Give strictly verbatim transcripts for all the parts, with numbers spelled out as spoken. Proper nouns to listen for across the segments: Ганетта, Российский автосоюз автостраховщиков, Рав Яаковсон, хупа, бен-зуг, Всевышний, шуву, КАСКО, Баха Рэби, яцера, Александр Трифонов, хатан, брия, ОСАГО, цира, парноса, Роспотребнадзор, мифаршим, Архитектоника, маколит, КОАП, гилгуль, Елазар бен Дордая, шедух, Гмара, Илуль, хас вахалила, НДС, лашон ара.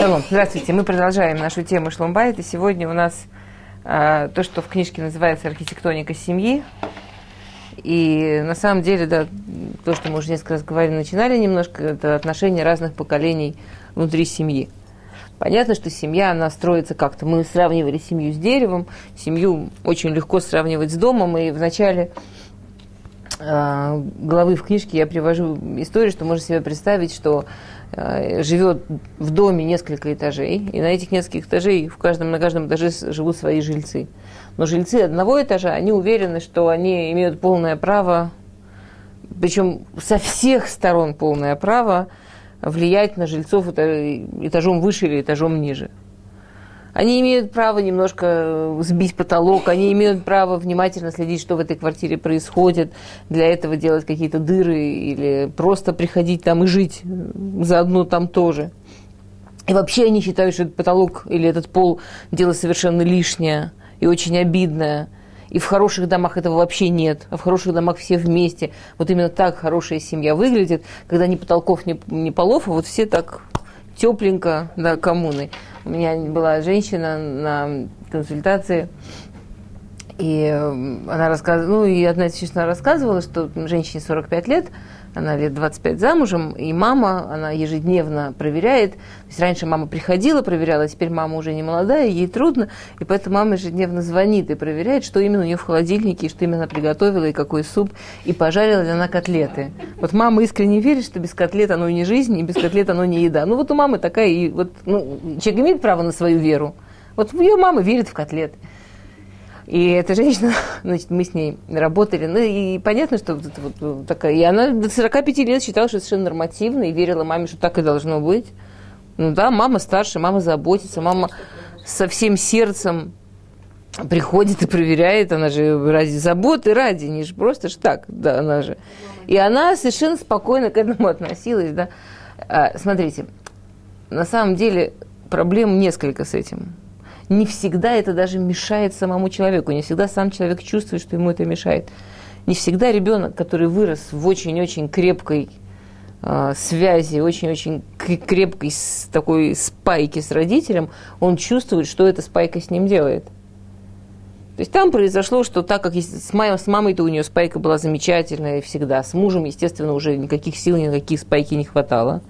Шалом, здравствуйте. Мы продолжаем нашу тему Шломбайт. И сегодня у нас а, то, что в книжке называется «Архитектоника семьи». И на самом деле, да, то, что мы уже несколько раз говорили, начинали немножко, это отношения разных поколений внутри семьи. Понятно, что семья, она строится как-то. Мы сравнивали семью с деревом, семью очень легко сравнивать с домом. И в начале а, главы в книжке я привожу историю, что можно себе представить, что живет в доме несколько этажей, и на этих нескольких этажей в каждом, на каждом этаже живут свои жильцы. Но жильцы одного этажа, они уверены, что они имеют полное право, причем со всех сторон полное право влиять на жильцов этажом выше или этажом ниже. Они имеют право немножко сбить потолок, они имеют право внимательно следить, что в этой квартире происходит, для этого делать какие-то дыры или просто приходить там и жить заодно там тоже. И вообще они считают, что этот потолок или этот пол – дело совершенно лишнее и очень обидное. И в хороших домах этого вообще нет, а в хороших домах все вместе. Вот именно так хорошая семья выглядит, когда ни потолков, ни, ни полов, а вот все так тепленько, да, коммуной. У меня была женщина на консультации, и она рассказывала, ну, и одна из женщин рассказывала, что женщине сорок пять лет, она лет двадцать пять замужем, и мама, она ежедневно проверяет. То есть раньше мама приходила, проверяла, а теперь мама уже не молодая, ей трудно, и поэтому мама ежедневно звонит и проверяет, что именно у нее в холодильнике, что именно приготовила, и какой суп, и пожарила ли она котлеты. Вот мама искренне верит, что без котлет оно не жизнь, и без котлет оно не еда. Ну вот у мамы такая, и вот, ну, человек имеет право на свою веру. Вот ее мама верит в котлеты. И эта женщина, значит, мы с ней работали, ну, и понятно, что вот это вот такая... И она до сорока пяти лет считала, что совершенно нормативно, и верила маме, что так и должно быть. Ну да, мама старше, мама заботится, мама со всем сердцем приходит и проверяет, она же ради заботы, ради, не же просто ж так, да, она же... И она совершенно спокойно к этому относилась, да. А, смотрите, на самом деле проблем несколько с этим. Не всегда это даже мешает самому человеку, не всегда сам человек чувствует, что ему это мешает. Не всегда ребенок, который вырос в очень-очень крепкой э, связи, очень-очень крепкой с, такой спайке с родителем, он чувствует, что эта спайка с ним делает. То есть там произошло, что так как с мамой, с мамой-то у нее спайка была замечательная всегда, с мужем, естественно, уже никаких сил, никаких спайки не хватало.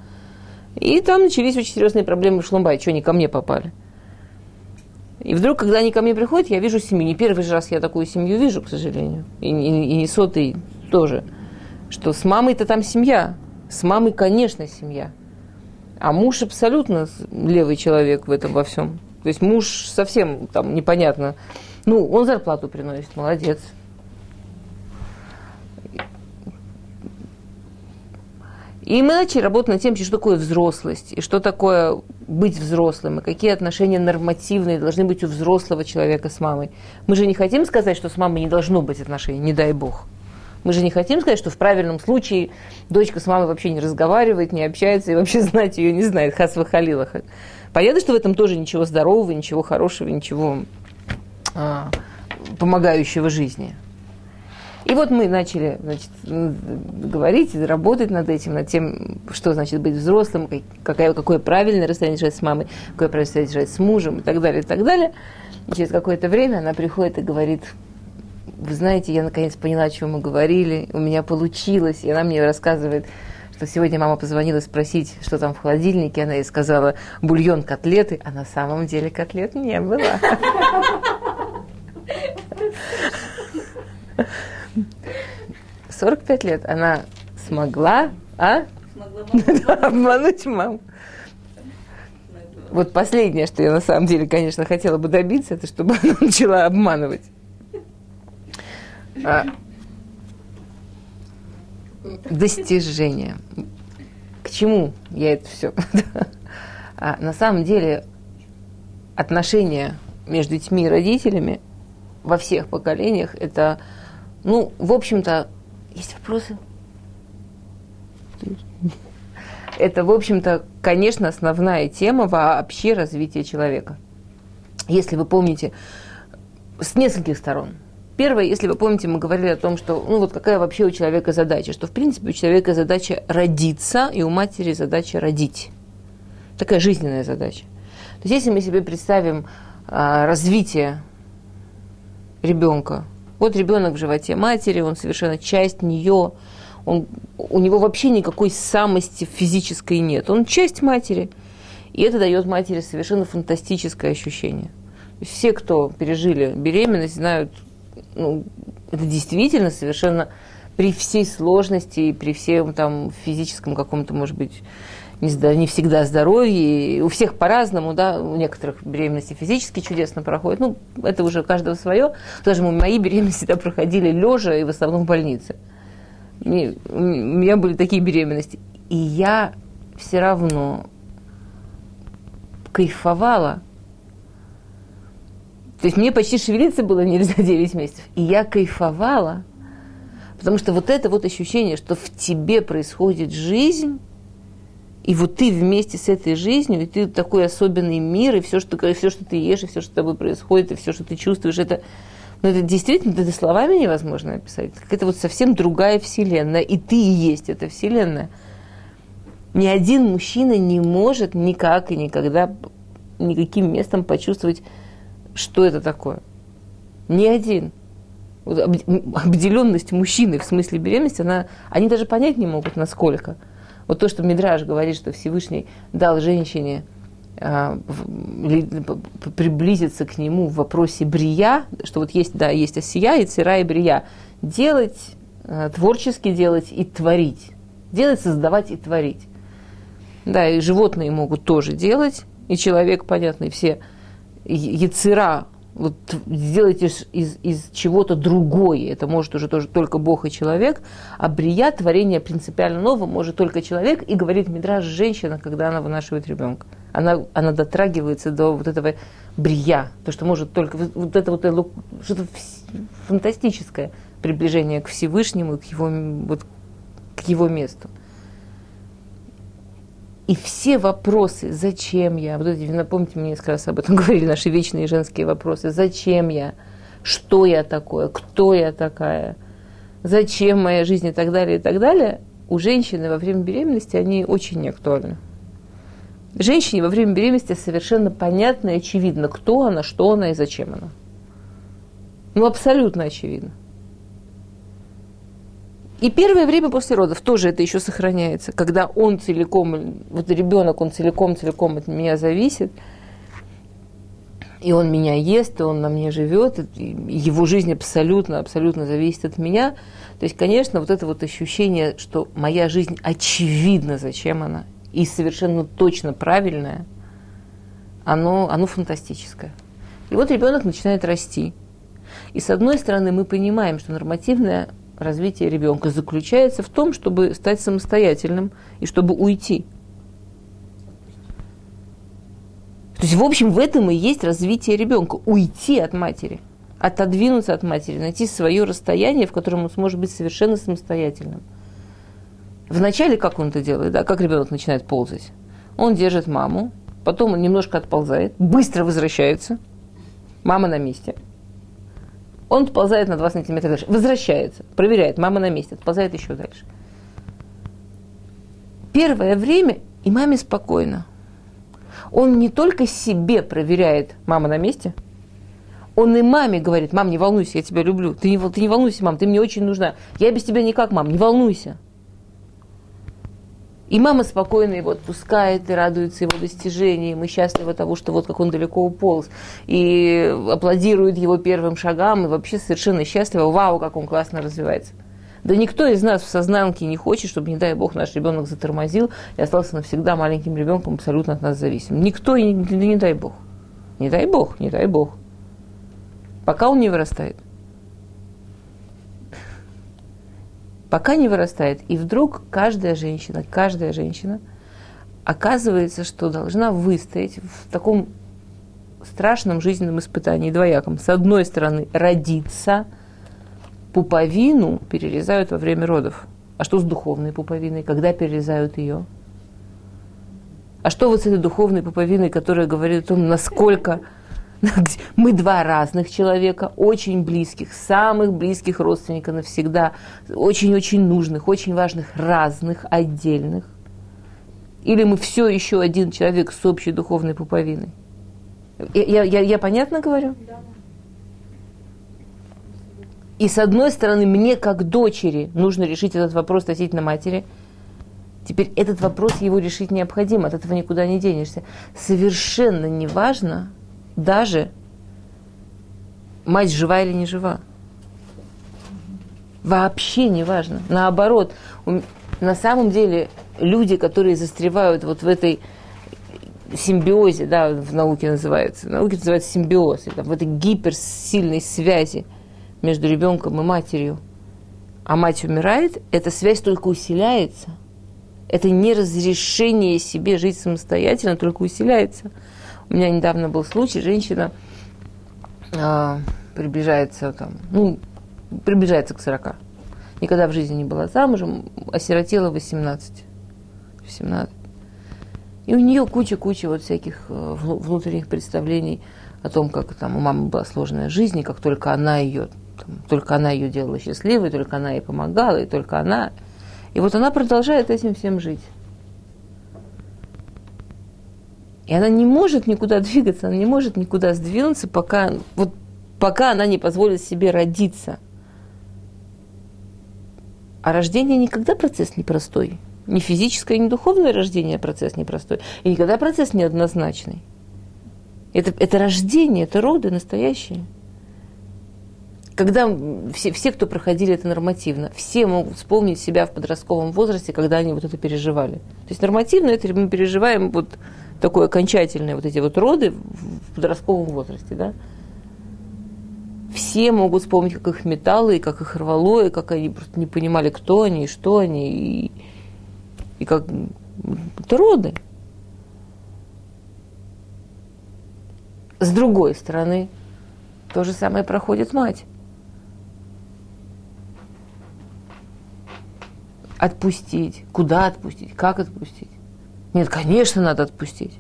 И там начались очень серьезные проблемы в Шломбайт, что они ко мне попали. И вдруг, когда они ко мне приходят, я вижу семью. Не первый же раз я такую семью вижу, к сожалению. И, и, и не сотый тоже. Что с мамой-то там семья. С мамой, конечно, семья. А муж абсолютно левый человек в этом во всем. То есть муж совсем там непонятно. Ну, он зарплату приносит, молодец. И мы начали работать над тем, что такое взрослость, и что такое быть взрослым, и какие отношения нормативные должны быть у взрослого человека с мамой. Мы же не хотим сказать, что с мамой не должно быть отношений, не дай бог. Мы же не хотим сказать, что в правильном случае дочка с мамой вообще не разговаривает, не общается и вообще знать ее не знает. Хас вахалила. Понятно, что в этом тоже ничего здорового, ничего хорошего, ничего а, помогающего жизни. И вот мы начали, значит, говорить, работать над этим, над тем, что значит быть взрослым, какое, какое правильное расстояние держать с мамой, какое правильное расстояние держать с мужем и так далее, и так далее. И через какое-то время она приходит и говорит: вы знаете, я наконец поняла, о чем мы говорили, у меня получилось. И она мне рассказывает, что сегодня мама позвонила спросить, что там в холодильнике, она ей сказала: бульон, котлеты, а на самом деле котлет не было. сорок пять лет она смогла, а? Смогла обмануть маму. Вот последнее, что я на самом деле, конечно, хотела бы добиться, это чтобы она начала обманывать. А. Достижение. К чему я это все? А на самом деле отношения между детьми и родителями во всех поколениях это, ну, в общем-то, есть вопросы? Это, в общем-то, конечно, основная тема вообще развития человека. Если вы помните, с нескольких сторон. Первое, если вы помните, мы говорили о том, что, ну, вот какая вообще у человека задача, что, в принципе, у человека задача родиться, и у матери задача родить. Такая жизненная задача. То есть если мы себе представим а, развитие ребенка, вот ребенок в животе матери, он совершенно часть нее, он, у него вообще никакой самости физической нет, он часть матери, и это дает матери совершенно фантастическое ощущение. Все, кто пережили беременность, знают, ну, это действительно совершенно при всей сложности и при всем там физическом каком-то, может быть, не всегда здоровье, у всех по-разному, да, у некоторых беременности физически чудесно проходят, ну, это уже каждого свое, даже мои беременности да, проходили лежа и в основном в больнице. Мне, у меня были такие беременности, и я все равно кайфовала, то есть мне почти шевелиться было нельзя девять месяцев, и я кайфовала, потому что вот это вот ощущение, что в тебе происходит жизнь, и вот ты вместе с этой жизнью, и ты такой особенный мир, и все, что, все, что ты ешь, и все, что с тобой происходит, и все, что ты чувствуешь, это, ну, это действительно, это словами невозможно описать. Это вот совсем другая вселенная, и ты и есть эта вселенная. Ни один мужчина не может никак и никогда, никаким местом почувствовать, что это такое. Ни один. Вот обделенность мужчины в смысле беременности, она, они даже понять не могут, насколько. Вот то, что Мидраш говорит, что Всевышний дал женщине а, в, приблизиться к нему в вопросе брия, что вот есть, да, есть осия, и цира, и брия. Делать, а, творчески делать и творить. Делать, создавать и творить. Да, и животные могут тоже делать, и человек, понятно, и все яцера, вот сделать из, из, из чего-то другое. Это может уже тоже только Бог и человек. А брия, творение принципиально нового, может только человек. И говорит Мидраш, женщина, когда она вынашивает ребенка. Она, она дотрагивается до вот этого брия. То, что может только... Вот это вот что-то фантастическое приближение к Всевышнему, к его, вот, к его месту. И все вопросы, зачем я, вот эти, напомните, мне несколько раз об этом говорили, наши вечные женские вопросы, зачем я, что я такое, кто я такая, зачем моя жизнь и так далее, и так далее, у женщины во время беременности они очень неактуальны. Женщине во время беременности совершенно понятно и очевидно, кто она, что она и зачем она. Ну, абсолютно очевидно. И первое время после родов тоже это еще сохраняется, когда он целиком, вот ребенок, он целиком-целиком от меня зависит, и он меня ест, и он на мне живет, и его жизнь абсолютно-абсолютно зависит от меня. То есть, конечно, вот это вот ощущение, что моя жизнь очевидна, зачем она, и совершенно точно правильная, оно, оно фантастическое. И вот ребенок начинает расти. И с одной стороны мы понимаем, что нормативная развитие ребенка заключается в том, чтобы стать самостоятельным и чтобы уйти. То есть, в общем, в этом и есть развитие ребенка. Уйти от матери, отодвинуться от матери, найти свое расстояние, в котором он сможет быть совершенно самостоятельным. Вначале как он это делает, да? Как ребенок начинает ползать? Он держит маму, потом он немножко отползает, быстро возвращается, мама на месте. Он отползает на два сантиметра дальше, возвращается, проверяет, мама на месте, отползает еще дальше. Первое время и маме спокойно. Он не только себе проверяет, мама на месте, он и маме говорит, мам, не волнуйся, я тебя люблю, ты не, ты не волнуйся, мам, ты мне очень нужна, я без тебя никак, мам, не волнуйся. И мама спокойно его отпускает, и радуется его достижениям, и счастлива того, что вот как он далеко уполз, и аплодирует его первым шагам, и вообще совершенно счастлива, вау, как он классно развивается. Да никто из нас в сознанке не хочет, чтобы, не дай бог, наш ребенок затормозил и остался навсегда маленьким ребенком, абсолютно от нас зависим. Никто, и не, не дай бог, не дай бог, не дай бог, пока он не вырастает. Пока не вырастает. И вдруг каждая женщина, каждая женщина оказывается, что должна выстоять в таком страшном жизненном испытании двояком. С одной стороны, родиться, пуповину перерезают во время родов. А что с духовной пуповиной? Когда перерезают ее? А что вот с этой духовной пуповиной, которая говорит о том, насколько... Мы два разных человека, очень близких, самых близких родственников навсегда, очень-очень нужных, очень важных, разных, отдельных. Или мы все еще один человек с общей духовной пуповиной? Я, я, я понятно говорю? Да. И с одной стороны, мне как дочери нужно решить этот вопрос относительно матери. Теперь этот вопрос его решить необходимо, от этого никуда не денешься. Совершенно не важно даже, мать жива или не жива. Вообще не важно. Наоборот, на самом деле люди, которые застревают вот в этой симбиозе, да, в науке называется, в науке называется симбиоз, это, в этой гиперсильной связи между ребенком и матерью, а мать умирает, эта связь только усиляется. Это неразрешение себе жить самостоятельно только усиляется. У меня недавно был случай, женщина э, приближается, там, ну, приближается к сорока. Никогда в жизни не была замужем, осиротела восемнадцать. восемнадцать. И у нее куча-куча вот всяких э, внутренних представлений о том, как там, у мамы была сложная жизнь, и как только она ее, там, только она ее делала счастливой, только она ей помогала, и только она... И вот она продолжает этим всем жить. И она не может никуда двигаться, она не может никуда сдвинуться, пока, вот, пока она не позволит себе родиться. А рождение никогда процесс непростой. Ни физическое, ни духовное рождение процесс непростой. И никогда процесс неоднозначный. Это, это рождение, это роды настоящие. Когда все, все, кто проходили это нормативно, все могут вспомнить себя в подростковом возрасте, когда они вот это переживали. То есть нормативно это мы переживаем вот такое окончательное, вот эти вот роды в подростковом возрасте, да. Все могут вспомнить, как их метало, и как их рвало, и как они просто не понимали, кто они, и что они, и, и как... Это роды. С другой стороны, то же самое проходит мать. Отпустить. Куда отпустить? Как отпустить? Нет, конечно, надо отпустить.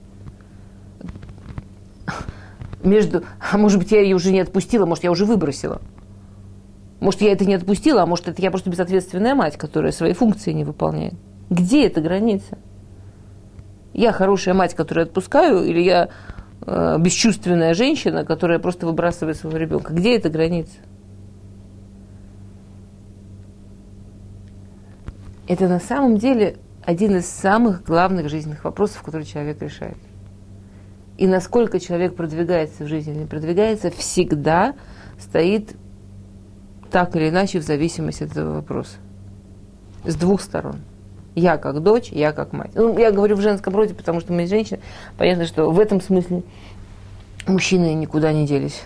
Между... А может быть, я ее уже не отпустила, может, я уже выбросила. Может, я это не отпустила, а может, это я просто безответственная мать, которая свои функции не выполняет. Где эта граница? Я хорошая мать, которую отпускаю, или я э, бесчувственная женщина, которая просто выбрасывает своего ребенка? Где эта граница? Это на самом деле один из самых главных жизненных вопросов, которые человек решает. И насколько человек продвигается в жизни или не продвигается, всегда стоит так или иначе в зависимости от этого вопроса. С двух сторон. Я как дочь, я как мать. Ну, я говорю в женском роде, потому что мы женщины. Понятно, что в этом смысле мужчины никуда не делись.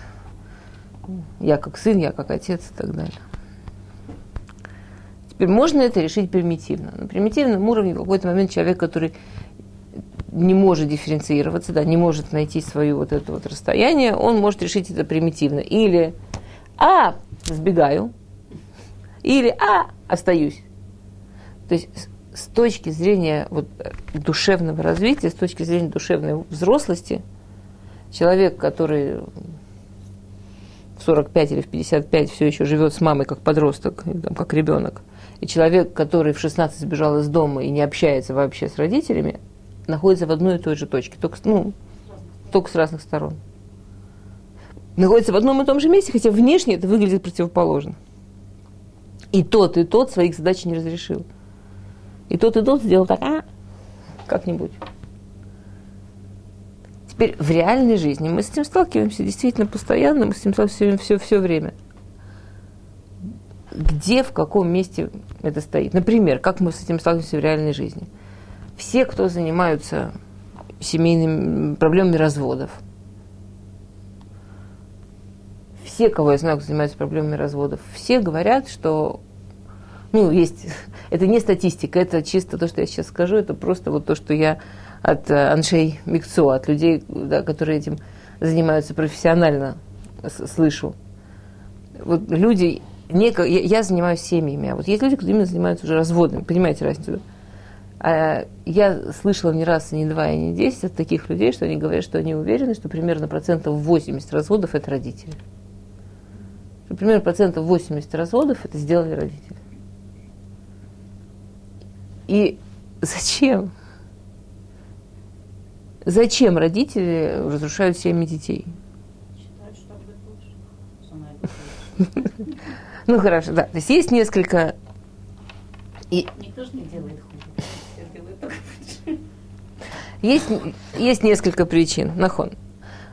Я как сын, я как отец и так далее. Теперь можно это решить примитивно. На примитивном уровне в какой-то момент человек, который не может дифференцироваться, да, не может найти свое вот это вот расстояние, он может решить это примитивно. Или «а» сбегаю, или «а» остаюсь. То есть с точки зрения вот, душевного развития, с точки зрения душевной взрослости, человек, который... сорок пять или в пятьдесят пять все еще живет с мамой как подросток, там, как ребенок, и человек, который в шестнадцать сбежал из дома и не общается вообще с родителями, находится в одной и той же точке, только, ну, только с разных сторон. Находится в одном и том же месте, хотя внешне это выглядит противоположно. И тот, и тот своих задач не разрешил. И тот, и тот сделал так, а, как-нибудь. Теперь в реальной жизни мы с этим сталкиваемся действительно постоянно, мы с этим сталкиваемся все, все время. Где, в каком месте это стоит? Например, как мы с этим сталкиваемся в реальной жизни? Все, кто занимаются семейными проблемами разводов, все, кого я знаю, кто занимается проблемами разводов, все говорят, что... Ну, есть... Это не статистика, это чисто то, что я сейчас скажу, это просто вот то, что я... от Аншей Микцо, от людей, да, которые этим занимаются профессионально, слышу. Вот люди, не, я, я занимаюсь семьями, а вот есть люди, которые именно занимаются уже разводами, понимаете разницу? А я слышала не раз, и не два, и не десять от таких людей, что они говорят, что они уверены, что примерно процентов восемьдесят разводов это родители. Что примерно процентов восемьдесят разводов это сделали родители. И зачем? Зачем родители разрушают семьи детей? Считают, что будет лучше. Ну, хорошо, да. То есть есть несколько... Никто же не делает хуже. Все делают только лучше. Есть, есть несколько причин. Нахон.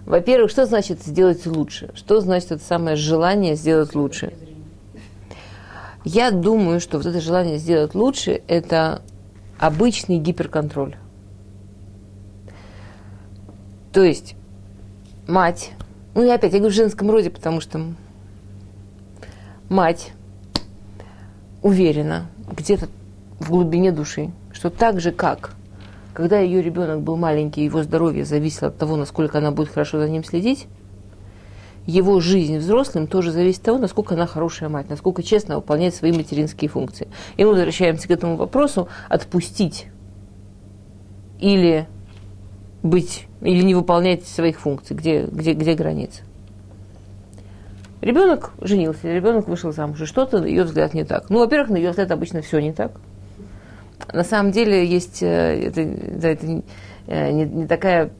Во-первых, что значит сделать лучше? Что значит это самое желание сделать лучше? Я думаю, что вот это желание сделать лучше – это обычный гиперконтроль. То есть мать, ну и опять я говорю в женском роде, потому что мать уверена где-то в глубине души, что так же, как когда ее ребенок был маленький, его здоровье зависело от того, насколько она будет хорошо за ним следить, его жизнь взрослым тоже зависит от того, насколько она хорошая мать, насколько честно выполняет свои материнские функции. И мы возвращаемся к этому вопросу: отпустить или быть, или не выполнять своих функций, где, где, где граница. Ребенок женился, ребенок вышел замуж, и что-то, на ее взгляд, не так. Ну, во-первых, на ее взгляд обычно все не так. На самом деле есть, это, да, это не, не, такая,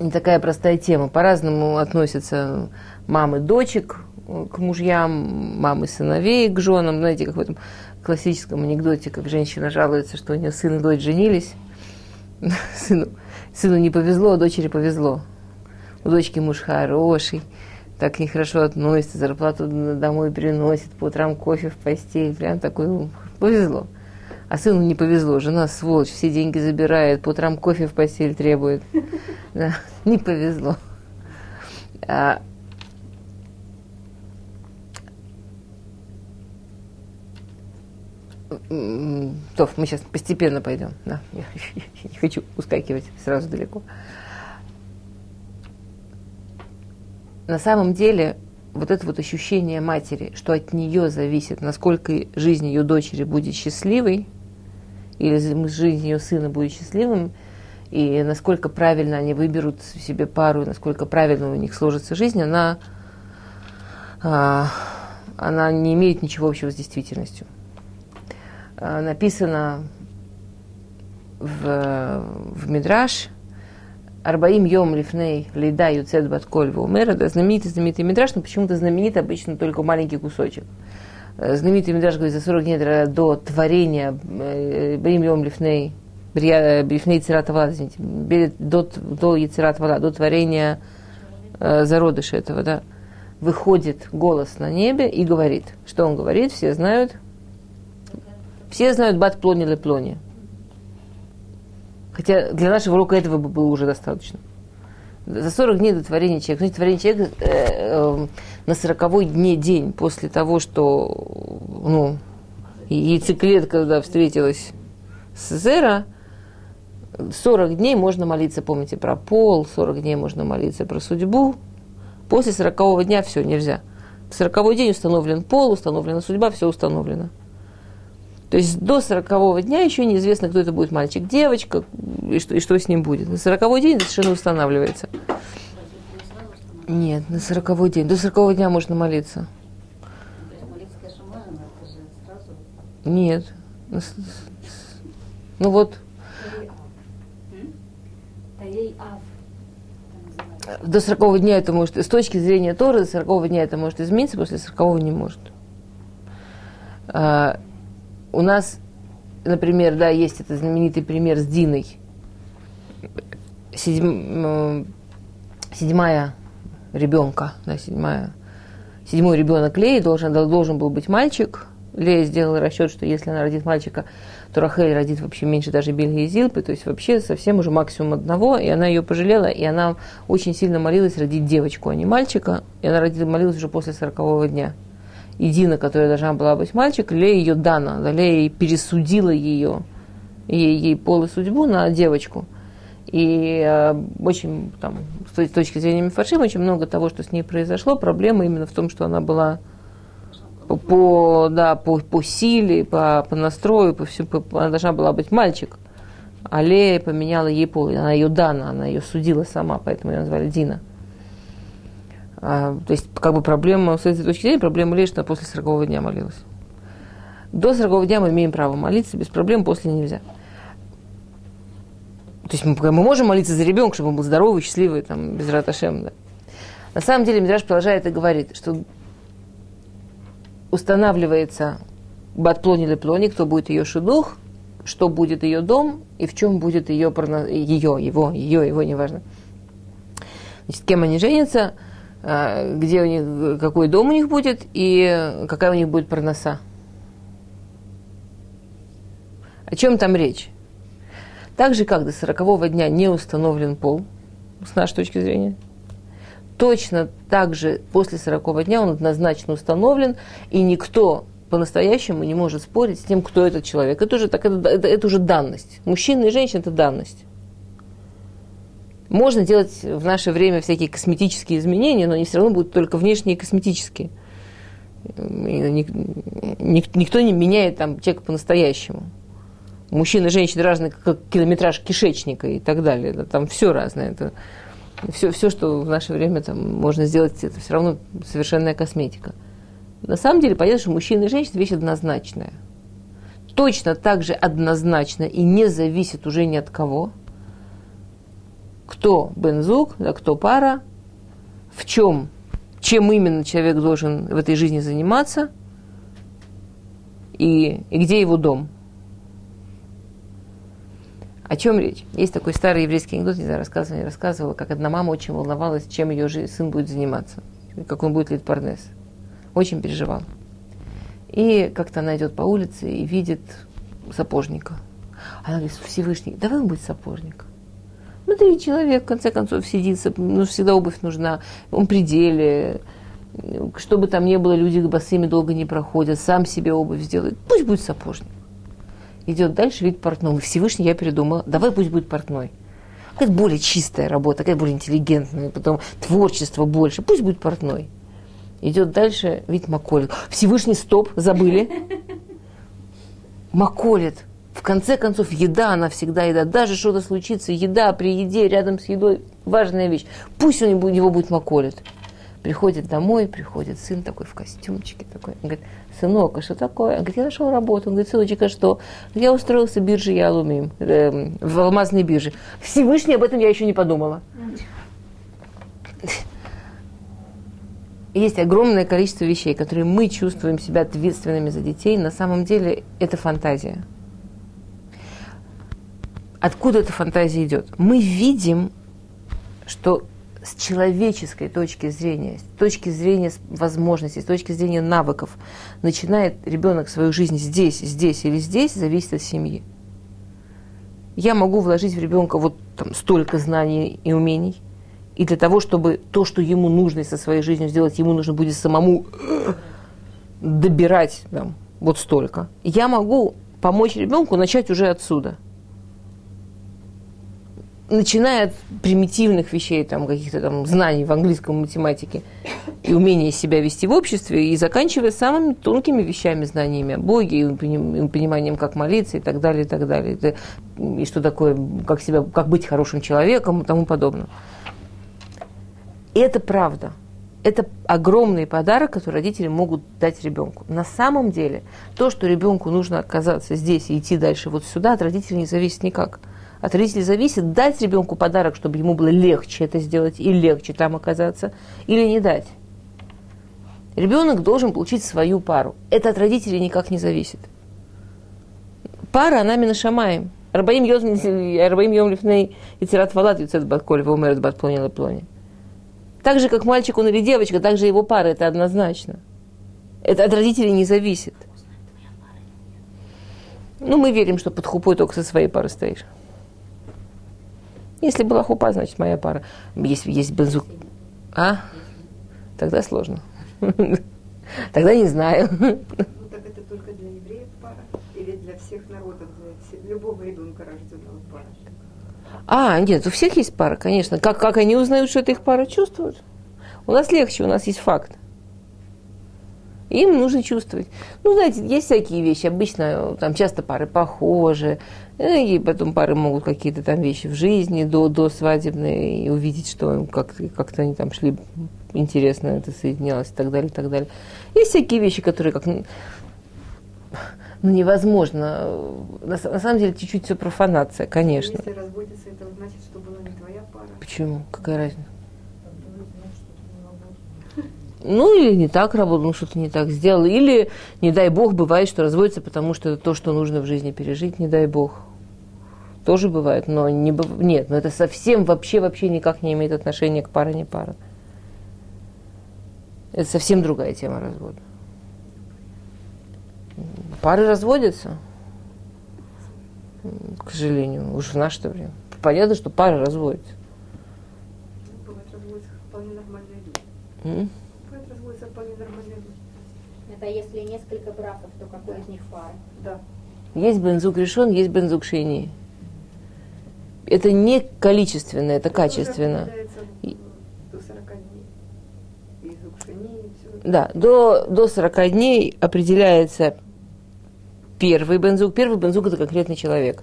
не такая простая тема. По-разному относятся мамы дочек к мужьям, мамы сыновей к женам. Знаете, как в этом классическом анекдоте, как женщина жалуется, что у нее сын и дочь женились. Сыну, сыну не повезло, а дочери повезло. У дочки муж хороший, так к ней хорошо относится, зарплату домой приносит, по утрам кофе в постель, прям такой, повезло. А сыну не повезло, жена сволочь, все деньги забирает, по утрам кофе в постель требует. Да, не повезло. А... Тов, мы сейчас постепенно пойдем. Да. Я не хочу ускакивать сразу далеко. На самом деле, вот это вот ощущение матери, что от нее зависит, насколько жизнь ее дочери будет счастливой, или жизнь ее сына будет счастливым, и насколько правильно они выберут себе пару, и насколько правильно у них сложится жизнь, она, она не имеет ничего общего с действительностью. Написано в, в Мидраш «Арбаим йом лифней лида юцет батколь вумер». Это знаменитый, знаменитый Мидраш, но почему-то знаменит обычно только маленький кусочек. Знаменитый Мидраш говорит, за сорок дней до творения «Арбаим йом лифней цират вала», извините, до, до яцират вала, до творения э, зародыша этого, да, выходит голос на небе и говорит. Что он говорит, все знают. Все знают бат плони ле плони. Хотя для нашего урока этого было уже достаточно. За сорок дней до творения человека. Значит, творение человека э, э, на сороковой дне день после того, что ну, яйцеклетка когда встретилась с зера, сорок дней можно молиться, помните, про пол, сорок дней можно молиться про судьбу. После сорокового дня все, нельзя. В сороковой день установлен пол, установлена судьба, все установлено. То есть до сорокового дня еще неизвестно, кто это будет, мальчик, девочка, и что, и что с ним будет. На сороковой день это совершенно устанавливается. Нет, на сороковой день. До сорокового дня можно молиться. То есть молиться, конечно, можно, но это же сразу? Нет. Ну вот. До сорокового дня это может... С точки зрения Торы, до сорокового дня это может измениться, после сорокового не может. У нас, например, да, есть этот знаменитый пример с Диной. Седьм... Седьмая ребенка, да, седьмая... седьмой ребенок Леи должен, должен был быть мальчик. Лея сделала расчет, что если она родит мальчика, то Рахель родит вообще меньше даже Бильги и Зилпы, то есть вообще совсем уже максимум одного, и она ее пожалела, и она очень сильно молилась родить девочку, а не мальчика, и она родила, молилась уже после сорокового дня. И Дина, которая должна была быть мальчик, Лея ее дана. Лея пересудила ее, ей, ей пол и судьбу на девочку. И э, очень, там, с точки зрения мифаршим, очень много того, что с ней произошло. Проблема именно в том, что она была по, да, по, по силе, по, по настрою, по всему, по, она должна была быть мальчик. А Лея поменяла ей пол. Она ее дана, она ее судила сама, поэтому ее назвали Дина. А, то есть, как бы проблема, с этой точки зрения, проблема лишь, что после сорокового дня молилась. До сорокового дня мы имеем право молиться, без проблем, после нельзя. То есть мы, мы можем молиться за ребенка, чтобы он был здоровый, счастливый, там, без раташем, да. На самом деле Мидраш продолжает и говорит, что устанавливается батплони или плони, кто будет ее шедух, что будет ее дом и в чем будет ее, ее, его, ее, его, неважно. Значит, кем они женятся, где у них, какой дом у них будет и какая у них будет парноса. О чем там речь? Так же, как до сорокового дня не установлен пол, с нашей точки зрения, точно так же после сорокового дня он однозначно установлен, и никто по-настоящему не может спорить с тем, кто этот человек. Это уже, так, это, это, это уже данность. Мужчина и женщина – это данность. Можно делать в наше время всякие косметические изменения, но они все равно будут только внешние косметические. Никто не меняет там, человека по-настоящему. Мужчины и женщины разные, как километраж кишечника и так далее. Там все разное. Это... Все, все, что в наше время там, можно сделать, это все равно совершенная косметика. На самом деле, понятно, что мужчина и женщина – вещь однозначная. Точно так же однозначно и не зависит уже ни от кого, кто бензук, да, кто пара, в чем, чем именно человек должен в этой жизни заниматься и, и где его дом. О чем речь? Есть такой старый еврейский анекдот, не знаю, рассказывала, не рассказывала, как одна мама очень волновалась, чем ее сын будет заниматься, как он будет лить парнес. Очень переживала. И как-то она идет по улице и видит сапожника. Она говорит: Всевышний, давай он будет сапожник. Ну, ты человек, в конце концов, сидит, ну, всегда обувь нужна, он при деле, что бы там ни было, люди босыми долго не проходят, сам себе обувь сделает, пусть будет сапожник. Идет дальше, видит портного. Всевышний, я передумала, давай пусть будет портной. Какая-то более чистая работа, какая-то более интеллигентная, потом творчество больше, пусть будет портной. Идет дальше, видит маколит. Всевышний, стоп, забыли. Маколит. В конце концов, еда, она всегда еда. Даже что-то случится, еда при еде, рядом с едой, важная вещь. Пусть у него будет маколит. Приходит домой, приходит сын такой в костюмчике такой. Он говорит: сынок, а что такое? Он говорит: я нашел работу. Он говорит: сыночек, а что? Я устроился в бирже Ялумим, э, в алмазной бирже. Всевышний, об этом я еще не подумала. Есть огромное количество вещей, которые мы чувствуем себя ответственными за детей. На самом деле это фантазия. Откуда эта фантазия идет? Мы видим, что... С человеческой точки зрения, с точки зрения возможностей, с точки зрения навыков, начинает ребенок свою жизнь здесь, здесь или здесь, зависит от семьи. Я могу вложить в ребенка вот там, столько знаний и умений, и для того, чтобы то, что ему нужно со своей жизнью сделать, ему нужно будет самому добирать там, вот столько. Я могу помочь ребенку начать уже отсюда. Начиная от примитивных вещей, там, каких-то там знаний в английском математике и умения себя вести в обществе, и заканчивая самыми тонкими вещами, знаниями о Боге, и пониманием, как молиться, и так далее, и так далее. Это, и что такое, как себя, как быть хорошим человеком и тому подобное. И это правда. Это огромный подарок, который родители могут дать ребенку. На самом деле, то, что ребенку нужно оказаться здесь и идти дальше вот сюда, от родителей не зависит никак. От родителей зависит, дать ребенку подарок, чтобы ему было легче это сделать и легче там оказаться, или не дать. Ребенок должен получить свою пару. Это от родителей никак не зависит. Пара, она мина шамаем. Арбаим йом лифней и тират валат юцет батколь вумерет батплони лаплони. Так же, как мальчик он или девочка, так же его пара, это однозначно. Это от родителей не зависит. Ну, мы верим, что под хупой только со своей парой стоишь. Если была хупа, значит, моя пара. Есть, есть бензук. А? Тогда сложно. Тогда не знаю. Ну, так это только для евреев пара? Или для всех народов, для любого ребенка рожденного пара? А, нет, у всех есть пара, конечно. Как, как они узнают, что это их пара, чувствуют? У нас легче, у нас есть факт. Им нужно чувствовать. Ну, знаете, есть всякие вещи. Обычно там часто пары похожи. И потом пары могут какие-то там вещи в жизни до, до свадебные и увидеть, что как, как-то они там шли интересно, это соединялось и так далее, и так далее. Есть всякие вещи, которые как... ну, невозможно. На, на самом деле, чуть-чуть все профанация, конечно. Если разводится, это значит, что была не твоя пара. Почему? Какая разница? Ну, или не так работал, ну, что-то не так сделал. Или, не дай бог, бывает, что разводится, потому что то, что нужно в жизни пережить, не дай бог. Тоже бывает, но не б... нет, но это совсем вообще-вообще никак не имеет отношения к пара-не пара. Это совсем другая тема развода. Пары разводятся, к сожалению, уж в наше время. Понятно, что пары разводятся. Бывает, разводятся вполне нормальные люди. Бывает, разводятся вполне нормальные люди. Это если несколько браков, то какой из них пара? Да. Есть бен-зуг решен, есть бен-зуг шейни. Это не количественно, это качественно. До сорок дней. Да, до, до сорок дней определяется первый бен-зуг. Первый бен-зуг – это конкретный человек.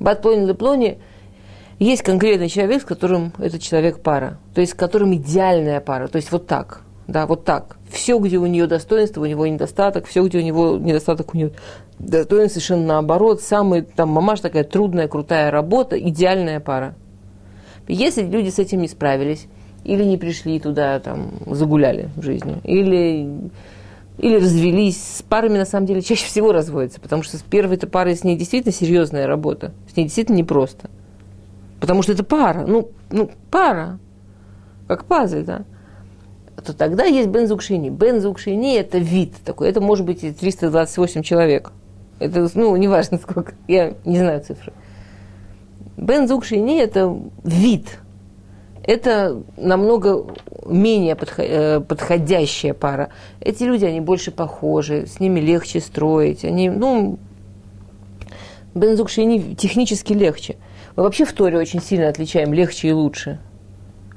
Бат-плони, ле-плони – есть конкретный человек, с которым этот человек пара. То есть, с которым идеальная пара. То есть, вот так. Да, вот так. Все, где у нее достоинство, у него недостаток. Все, где у него недостаток, у нее достоинство. Совершенно наоборот. Самая там мамаш такая трудная, крутая работа. Идеальная пара. Если люди с этим не справились, или не пришли туда, там, загуляли в жизни, или, или развелись. С парами, на самом деле, чаще всего разводятся. Потому что с первой-то парой с ней действительно серьезная работа. С ней действительно непросто. Потому что это пара. Ну, ну пара. Как пазль, да. То тогда есть бен-зуг шейни. Бен-зуг шейни – это вид такой. Это может быть и триста двадцать восемь человек. Это, ну, неважно сколько. Я не знаю цифры. Бен-зуг шейни – это вид. Это намного менее подходящая пара. Эти люди, они больше похожи, с ними легче строить. Они, ну, бен-зуг шейни технически легче. Мы вообще в Торе очень сильно отличаем легче и лучше.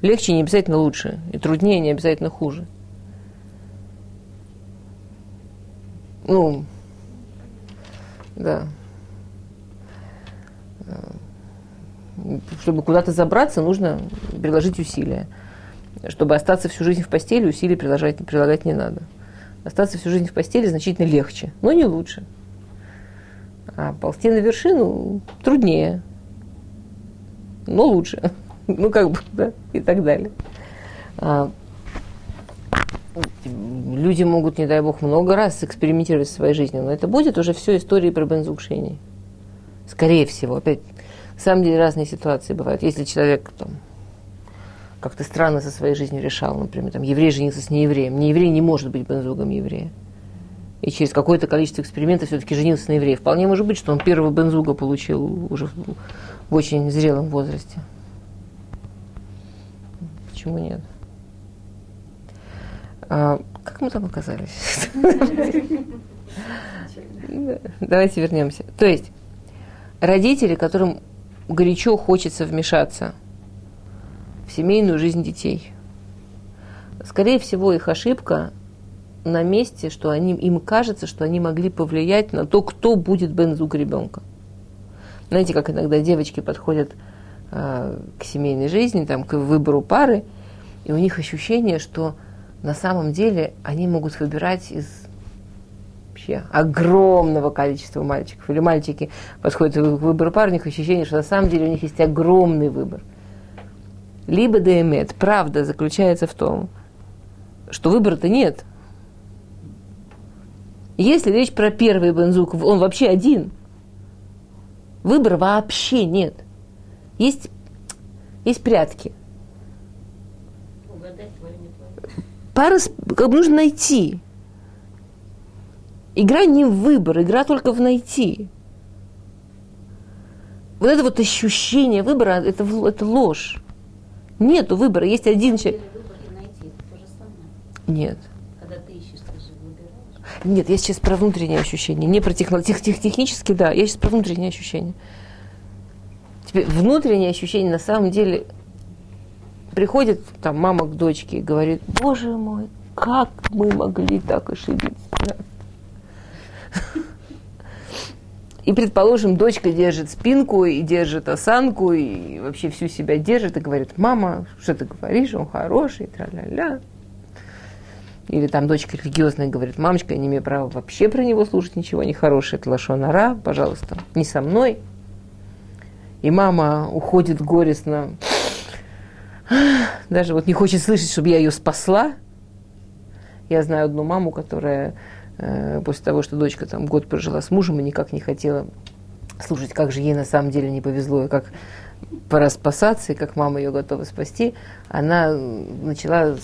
Легче не обязательно лучше, и труднее не обязательно хуже. Ну, да. Чтобы куда-то забраться, нужно приложить усилия. Чтобы остаться всю жизнь в постели, усилий прилагать, прилагать не надо. Остаться всю жизнь в постели значительно легче, но не лучше. А ползти на вершину труднее, но лучше. Ну, как бы, да, и так далее. А, люди могут, не дай бог, много раз экспериментировать со своей жизнью, но это будет уже все истории про бен-зуг шейни. Скорее всего. Опять, на самом деле, разные ситуации бывают. Если человек там, как-то странно со своей жизнью решал, например, там, еврей женился с неевреем. Нееврей не может быть бен-зугом еврея. И через какое-то количество экспериментов все-таки женился на еврее. Вполне может быть, что он первого бен-зуга получил уже в, в очень зрелом возрасте. Почему нет? А, как мы там оказались? Давайте вернемся. То есть, родители, которым горячо хочется вмешаться в семейную жизнь детей, скорее всего, их ошибка на месте, что они, им кажется, что они могли повлиять на то, кто будет бен-зуг ребенка. Знаете, как иногда девочки подходят к семейной жизни, там, к выбору пары, и у них ощущение, что на самом деле они могут выбирать из вообще огромного количества мальчиков. Или мальчики подходят к выбору пары, у них ощущение, что на самом деле у них есть огромный выбор. Либо деэмет, правда заключается в том, что выбора-то нет. Если речь про первый бен-зуг, он вообще один. Выбора вообще нет. Есть, есть прятки. Угадать твою не твою. Пары, как бы, нужно найти. Игра не в выбор, игра только в найти. Вот это вот ощущение выбора, это, это ложь. Нету выбора, есть один человек. Выбор и найти, это то же самое. Нет. Когда ты ищешь, ты же выбираешь. Нет, я сейчас про внутренние ощущения, не про техно... тех, тех, технические, да, я сейчас про внутренние ощущения. Теперь внутренние ощущения на самом деле приходит там мама к дочке и говорит: «Боже мой, как мы могли так ошибиться?» И, предположим, дочка держит спинку и держит осанку и вообще всю себя держит и говорит: «Мама, что ты говоришь, он хороший, тра-ля-ля». Или там дочка религиозная говорит: мамочка, я не имею права вообще про него слушать ничего, нехорошее, это лашон ара, пожалуйста, не со мной. И мама уходит горестно, даже вот не хочет слышать, чтобы я ее спасла. Я знаю одну маму, которая э, после того, что дочка там год прожила с мужем и никак не хотела слушать, как же ей на самом деле не повезло, и как пора спасаться, и как мама ее готова спасти, она начала,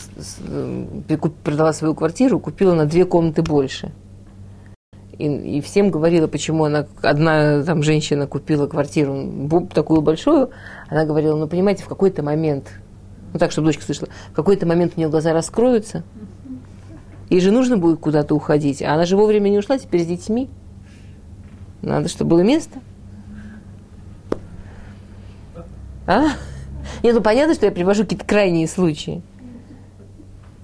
продала свою квартиру, купила на две комнаты больше. И, и всем говорила, почему она, одна там женщина купила квартиру такую большую, она говорила: ну, понимаете, в какой-то момент, ну так, чтобы дочка слышала, в какой-то момент у нее глаза раскроются, ей же нужно будет куда-то уходить, а она же вовремя не ушла, теперь с детьми. Надо, чтобы было место. А? Нет, ну понятно, что я привожу какие-то крайние случаи.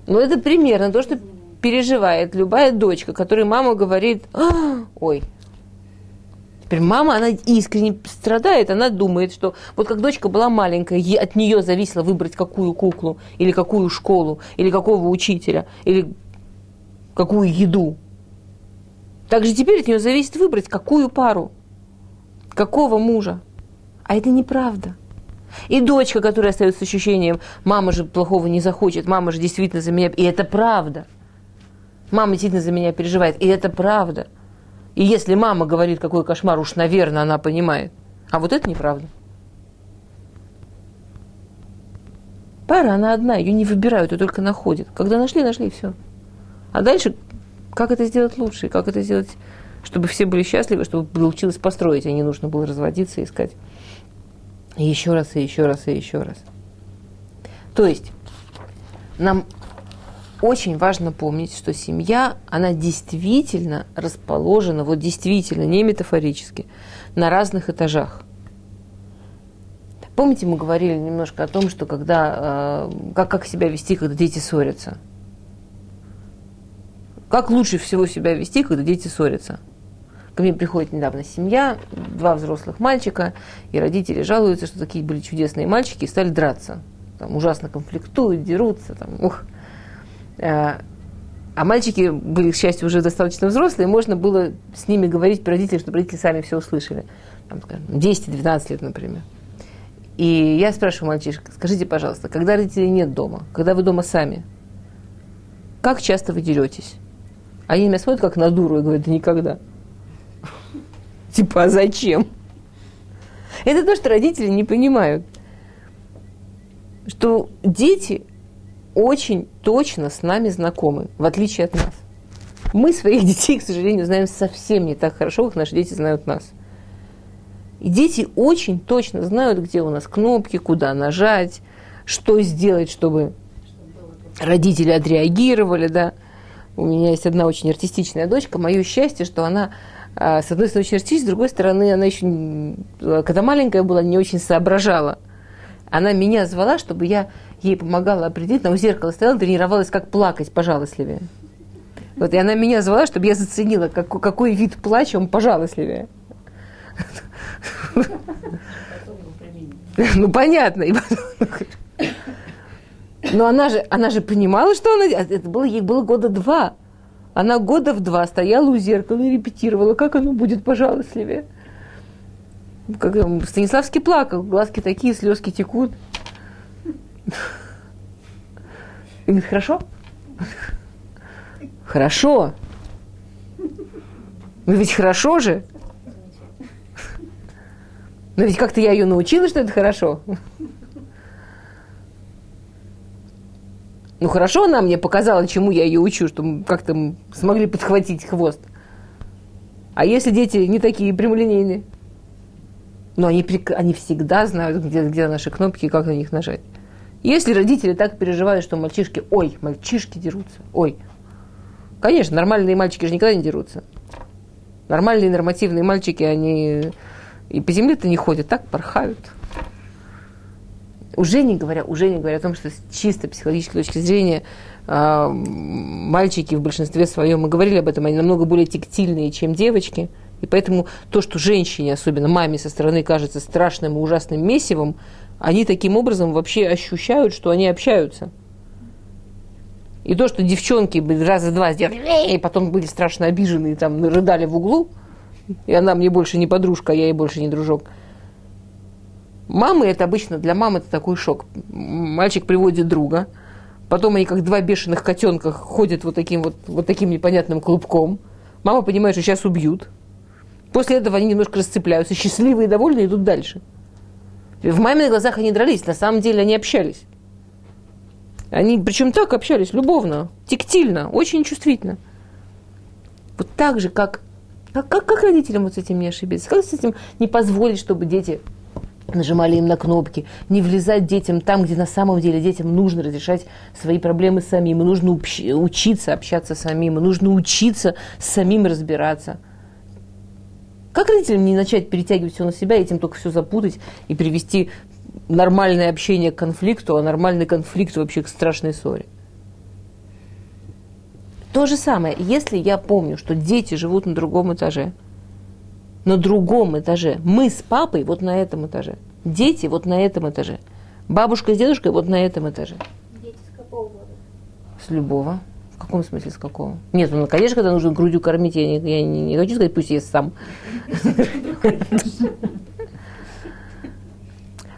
Но это примерно то, что переживает любая дочка, которой мама говорит: а, ой. Теперь мама, она искренне страдает, она думает, что вот как дочка была маленькая, ей, от нее зависело выбрать какую куклу, или какую школу, или какого учителя, или какую еду. Также теперь от нее зависит выбрать, какую пару, какого мужа. А это неправда. И дочка, которая остается с ощущением: мама же плохого не захочет, мама же действительно за меня... И это правда. Мама действительно за меня переживает, и это правда. И если мама говорит, какой кошмар, уж, наверное, она понимает. А вот это неправда. Пара, она одна, ее не выбирают, ее только находят. Когда нашли, нашли, все. А дальше... Как это сделать лучше? Как это сделать, чтобы все были счастливы, чтобы получилось построить, а не нужно было разводиться, искать. И еще раз, и еще раз, и еще раз. То есть, нам очень важно помнить, что семья, она действительно расположена, вот действительно, не метафорически, на разных этажах. Помните, мы говорили немножко о том, что когда, как, как себя вести, когда дети ссорятся? Как лучше всего себя вести, когда дети ссорятся? Ко мне приходит недавно семья, два взрослых мальчика, и родители жалуются, что такие были чудесные мальчики и стали драться. Там ужасно конфликтуют, дерутся. Там, ух. А мальчики были, к счастью, уже достаточно взрослые, можно было с ними говорить про родителей, чтобы родители сами все услышали. Там, скажем, десять-двенадцать лет, например. И я спрашиваю мальчишек: скажите, пожалуйста, когда родителей нет дома, когда вы дома сами, как часто вы деретесь? Они меня смотрят как на дуру и говорят: да никогда. Типа, а зачем? Это то, что родители не понимают. Что дети очень точно с нами знакомы, в отличие от нас. Мы своих детей, к сожалению, знаем совсем не так хорошо, как наши дети знают нас. И дети очень точно знают, где у нас кнопки, куда нажать, что сделать, чтобы родители отреагировали, да. У меня есть одна очень артистичная дочка. Мое счастье, что она, с одной стороны, очень артистичная, с другой стороны, она еще, когда маленькая была, не очень соображала. Она меня звала, чтобы я ей помогала определить. Она у зеркала стояла, тренировалась, как плакать пожалостливее. Вот, и она меня звала, чтобы я заценила, как, какой вид плача он пожалостливее. Ну, понятно. Но она же, она же понимала, что она... Это было, ей было года два. Она года в два стояла у зеркала и репетировала, как оно будет пожалостливее. Как, Станиславский плакал, глазки такие, слезки текут. И говорит: хорошо? Хорошо. Ну ведь хорошо же. Но ведь как-то я ее научила, что это хорошо. Ну хорошо, она мне показала, чему я ее учу, чтобы как-то смогли подхватить хвост. А если дети не такие прямолинейные? Ну они, они всегда знают, где, где наши кнопки и как на них нажать. Если родители так переживают, что мальчишки, ой, мальчишки дерутся, ой. Конечно, нормальные мальчики же никогда не дерутся. Нормальные нормативные мальчики, они и по земле-то не ходят, так порхают. Уже не говоря, уже не говоря о том, что с чисто психологической точки зрения э, мальчики в большинстве своем, мы говорили об этом, они намного более тактильные, чем девочки. И поэтому то, что женщине, особенно маме со стороны, кажется страшным и ужасным месивом, они таким образом вообще ощущают, что они общаются. И то, что девчонки были раза два сделали, и потом были страшно обижены, и там рыдали в углу, и она мне больше не подружка, а я ей больше не дружок. Мамы это обычно, для мамы это такой шок. Мальчик приводит друга, потом они как два бешеных котенка ходят вот таким вот, вот таким непонятным клубком. Мама понимает, что сейчас убьют. После этого они немножко расцепляются, счастливые и довольные идут дальше. В маминых глазах они дрались, на самом деле они общались. Они причем так общались, любовно, тактильно, очень чувствительно. Вот так же, как, как, как, как родителям вот с этим не ошибиться? Как с этим не позволить, чтобы дети нажимали им на кнопки, не влезать детям там, где на самом деле детям нужно разрешать свои проблемы самим, нужно учиться общаться самим, нужно учиться самим разбираться. Как родителям не начать перетягивать все на себя, этим только все запутать и привести нормальное общение к конфликту, а нормальный конфликт вообще к страшной ссоре? То же самое, если я помню, что дети живут на другом этаже, на другом этаже, мы с папой вот на этом этаже, дети вот на этом этаже, бабушка с дедушкой вот на этом этаже. Дети с какого года? С любого. В каком смысле, с какого? Нет, ну, конечно, когда нужно грудью кормить, я не, я не, не хочу сказать, пусть ест сам.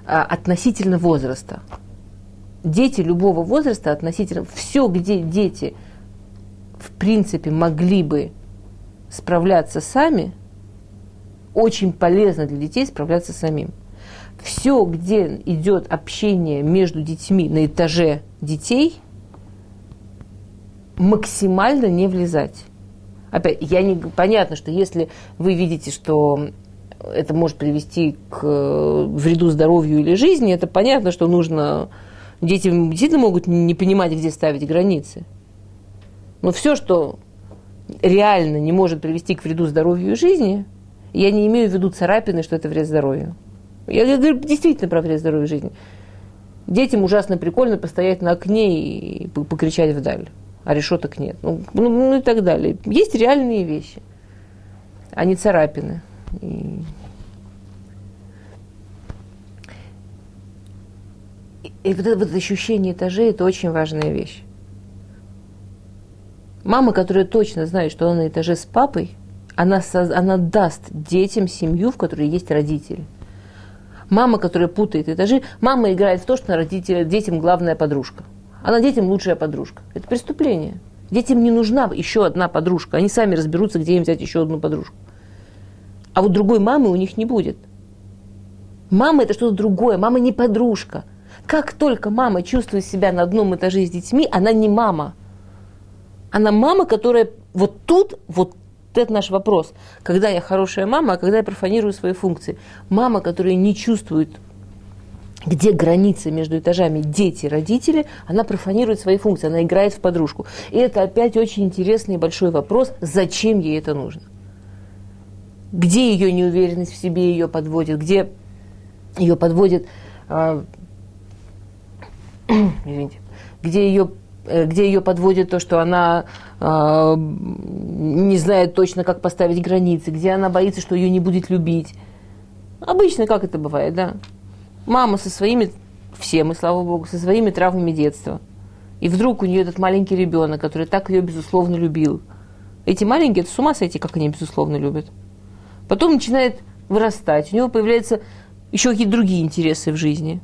Относительно возраста. Дети любого возраста относительно... Все, где дети, в принципе, могли бы справляться сами, очень полезно для детей справляться самим. Все, где идет общение между детьми на этаже детей... максимально не влезать. Опять, я не, понятно, что если вы видите, что это может привести к вреду здоровью или жизни, это понятно, что нужно... Дети действительно могут не понимать, где ставить границы. Но все, что реально не может привести к вреду здоровью и жизни, я не имею в виду царапины, что это вред здоровью. Я говорю действительно про вред здоровью и жизни. Детям ужасно прикольно постоять на окне и покричать вдаль. А решеток нет. Ну, ну, ну и так далее. Есть реальные вещи, а не царапины. И... и вот это вот ощущение этажей – это очень важная вещь. Мама, которая точно знает, что она на этаже с папой, она, со... она даст детям семью, в которой есть родители. Мама, которая путает этажи, мама играет в то, что родители... детям главная подружка. Она детям лучшая подружка. Это преступление. Детям не нужна еще одна подружка. Они сами разберутся, где им взять еще одну подружку. А вот другой мамы у них не будет. Мама – это что-то другое. Мама не подружка. Как только мама чувствует себя на одном этаже с детьми, она не мама. Она мама, которая вот тут, вот это наш вопрос. Когда я хорошая мама, а когда я профанирую свои функции. Мама, которая не чувствует, где граница между этажами дети и родители, она профанирует свои функции, она играет в подружку. И это опять очень интересный и большой вопрос, зачем ей это нужно? Где ее неуверенность в себе ее подводит? Где ее подводит... Э, извините. Где ее, э, где ее подводит то, что она э, не знает точно, как поставить границы, где она боится, что ее не будет любить. Обычно, как это бывает, да? Мама со своими, все мы, слава богу, со своими травмами детства. И вдруг у нее этот маленький ребенок, который так ее, безусловно, любил. Эти маленькие, это с ума сойти, как они, безусловно, любят. Потом начинает вырастать, у него появляются еще какие-то другие интересы в жизни.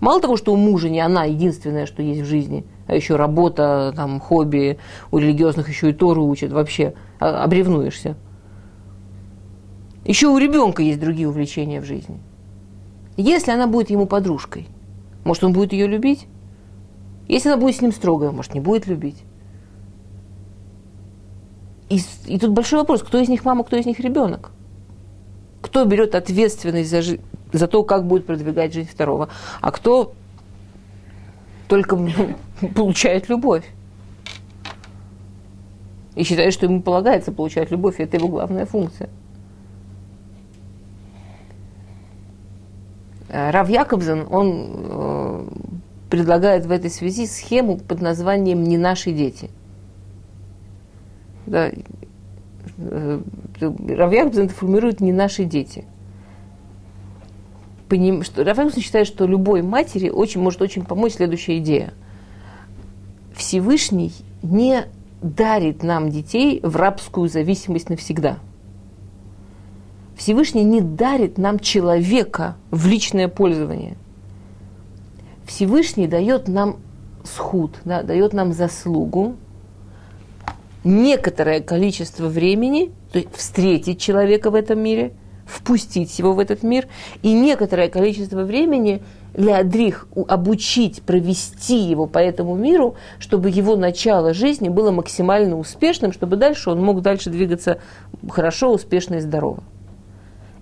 Мало того, что у мужа не она единственное, что есть в жизни, а еще работа, там, хобби, у религиозных еще и Тору учат, вообще обревнуешься. Еще у ребенка есть другие увлечения в жизни. Если она будет ему подружкой, может, он будет ее любить? Если она будет с ним строгая, может, не будет любить? И, и тут большой вопрос, кто из них мама, кто из них ребенок? Кто берет ответственность за, жи- за то, как будет продвигать жизнь второго? А кто только получает любовь? И считает, что ему полагается получать любовь, и это его главная функция. Рав Яаковсон, он э, предлагает в этой связи схему под названием «Не наши дети». Да. Рав Яаковсон это формирует «Не наши дети». Поним... Рав Яаковсон считает, что любой матери очень, может очень помочь следующая идея. Всевышний не дарит нам детей в рабскую зависимость навсегда. Всевышний не дарит нам человека в личное пользование. Всевышний дает нам схуд, да, дает нам заслугу, некоторое количество времени, то есть встретить человека в этом мире, впустить его в этот мир, и некоторое количество времени леадрих обучить, провести его по этому миру, чтобы его начало жизни было максимально успешным, чтобы дальше он мог дальше двигаться хорошо, успешно и здорово.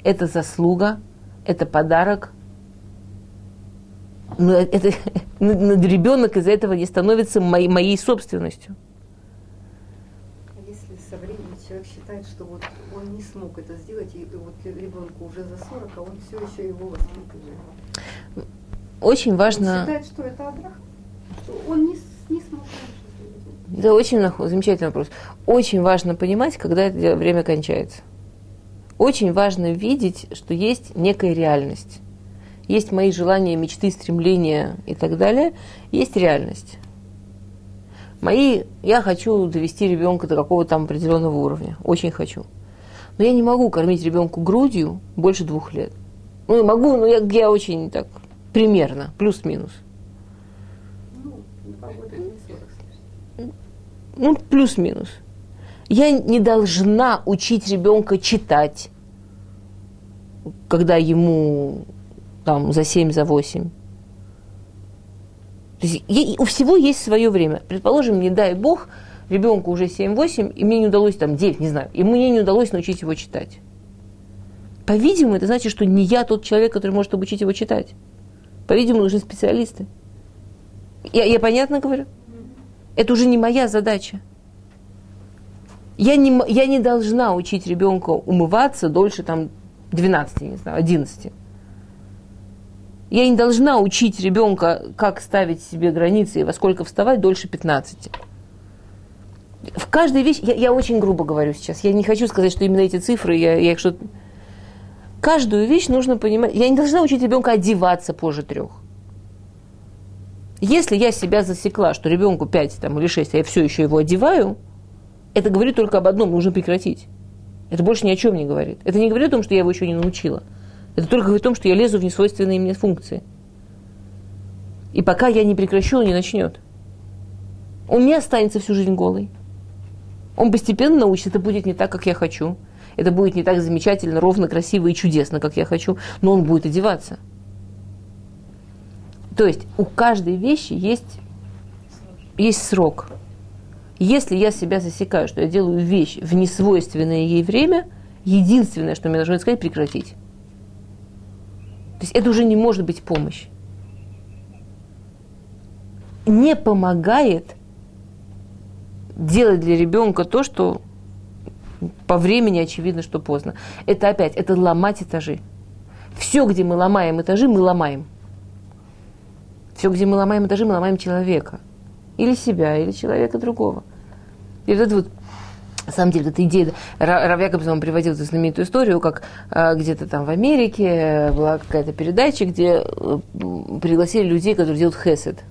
Это заслуга, это подарок. Но это, ребенок из-за этого не становится моей, моей собственностью. Если со временем человек считает, что вот он не смог это сделать, и вот ребенку уже за сорок, а он все еще его воспитывает. Очень важно... Он считает, что это адрах, что он не, не смог. Да, очень замечательный вопрос. Очень важно понимать, когда это время кончается. Очень важно видеть, что есть некая реальность. Есть мои желания, мечты, стремления и так далее. Есть реальность. Мои, я хочу довести ребенка до какого-то там определенного уровня. Очень хочу. Но я не могу кормить ребенку грудью больше двух лет. Ну, я могу, но я, я очень так, примерно, плюс-минус. Ну, плюс-минус. Я не должна учить ребенка читать, когда ему... там, за семь, за восемь. То есть я, у всего есть свое время. Предположим, не дай бог, ребенку уже семь-восемь, и мне не удалось, там, девять, не знаю, и мне не удалось научить его читать. По-видимому, это значит, что не я тот человек, который может обучить его читать. По-видимому, нужны специалисты. Я, я понятно говорю? Это уже не моя задача. Я не, я не должна учить ребенка умываться дольше, там, двенадцати, не знаю, одиннадцати. Я не должна учить ребенка, как ставить себе границы и во сколько вставать дольше пятнадцати. В каждой вещи... Я, я очень грубо говорю сейчас. Я не хочу сказать, что именно эти цифры... Я, я их что-то... Каждую вещь нужно понимать. Я не должна учить ребенка одеваться позже трех. Если я себя засекла, что ребенку пять там, или шесть, а я все еще его одеваю, это говорит только об одном. Нужно прекратить. Это больше ни о чем не говорит. Это не говорит о том, что я его еще не научила. Это только говорит о том, что я лезу в несвойственные мне функции. И пока я не прекращу, он не начнет. Он не останется всю жизнь голый. Он постепенно научится, это будет не так, как я хочу. Это будет не так замечательно, ровно, красиво и чудесно, как я хочу. Но он будет одеваться. То есть у каждой вещи есть, есть срок. Если я себя засекаю, что я делаю вещь в несвойственное ей время, единственное, что мне должно сказать, прекратить. То есть это уже не может быть помощь. Не помогает делать для ребенка то, что по времени очевидно, что поздно. Это опять, это ломать этажи. Все, где мы ломаем этажи, мы ломаем. Все, где мы ломаем этажи, мы ломаем человека. Или себя, или человека другого. И вот это вот... На самом деле, эта идея... Рав Яаковсон приводил эту знаменитую историю, как где-то там в Америке была какая-то передача, где пригласили людей, которые делают хесед.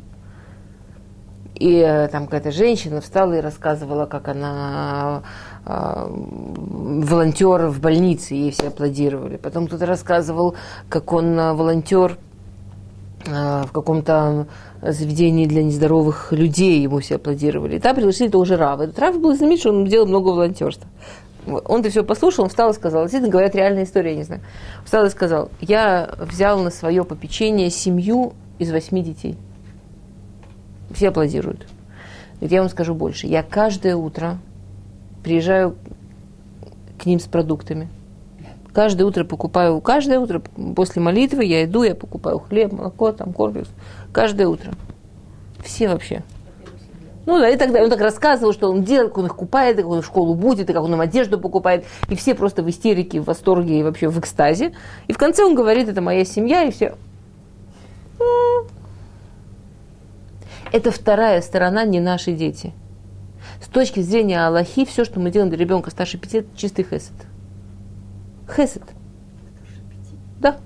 И там какая-то женщина встала и рассказывала, как она волонтер в больнице, ей все аплодировали. Потом кто-то рассказывал, как он волонтер в каком-то заведении для нездоровых людей, ему все аплодировали. И там пригласили тоже Рава. Этот Рав был знаменит, что он делал много волонтерства. Он это все послушал, он встал и сказал, действительно, говорят, реальная история, я не знаю. Встал и сказал, я взял на свое попечение семью из восьми детей. Все аплодируют. Я вам скажу больше. Я каждое утро приезжаю к ним с продуктами. Каждое утро покупаю, каждое утро после молитвы я иду, я покупаю хлеб, молоко, там, корпус. Каждое утро. Все вообще. Ну да, и так далее. Он так рассказывал, что он делает, как он их купает, как он в школу будет, и как он им одежду покупает. И все просто в истерике, в восторге и вообще в экстазе. И в конце он говорит, это моя семья, и все. Это вторая сторона, не наши дети. С точки зрения Аллахи, все, что мы делаем для ребенка старше пяти, это чистый хесед. Хесед. Да.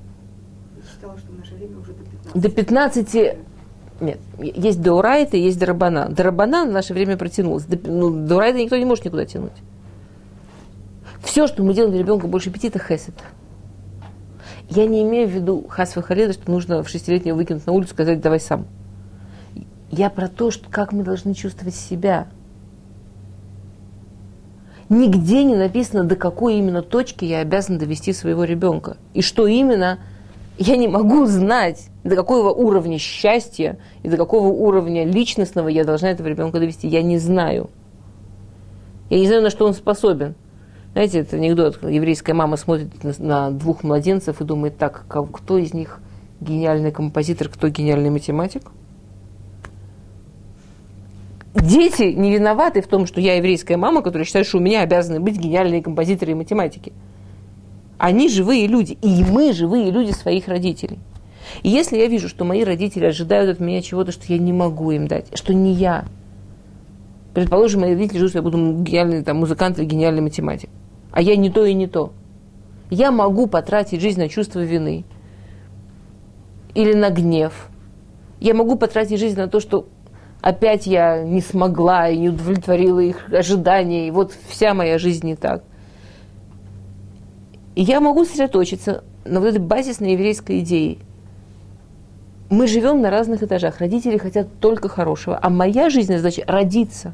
Я считала, что в наше время уже до пятнадцати. До пятнадцати Нет, есть деорайта и есть дарабанан. Дарабанан в наше время протянулся. Деорайта никто не может никуда тянуть. Все, что мы делаем для ребенка больше пяти, это хесед. Я не имею в виду хасва халеда, что нужно в шестилетнего выкинуть на улицу и сказать «давай сам». Я про то, что, как мы должны чувствовать себя. Нигде не написано, до какой именно точки я обязана довести своего ребенка. И что именно, я не могу знать, до какого уровня счастья и до какого уровня личностного я должна этого ребенка довести. Я не знаю. Я не знаю, на что он способен. Знаете, это анекдот, еврейская мама смотрит на, на двух младенцев и думает так, кто из них гениальный композитор, кто гениальный математик. Дети не виноваты в том, что я еврейская мама, которая считает, что у меня обязаны быть гениальные композиторы и математики. Они живые люди, и мы живые люди своих родителей. И если я вижу, что мои родители ожидают от меня чего-то, что я не могу им дать, что не я. Предположим, мои родители ждут, что я буду гениальный там, музыкант или гениальный математик. А я не то и не то. Я могу потратить жизнь на чувство вины или на гнев. Я могу потратить жизнь на то, что опять я не смогла и не удовлетворила их ожидания, и вот вся моя жизнь не так. И я могу сосредоточиться на вот этой базисной еврейской идее. Мы живем на разных этажах, родители хотят только хорошего, а моя жизненная задача – родиться.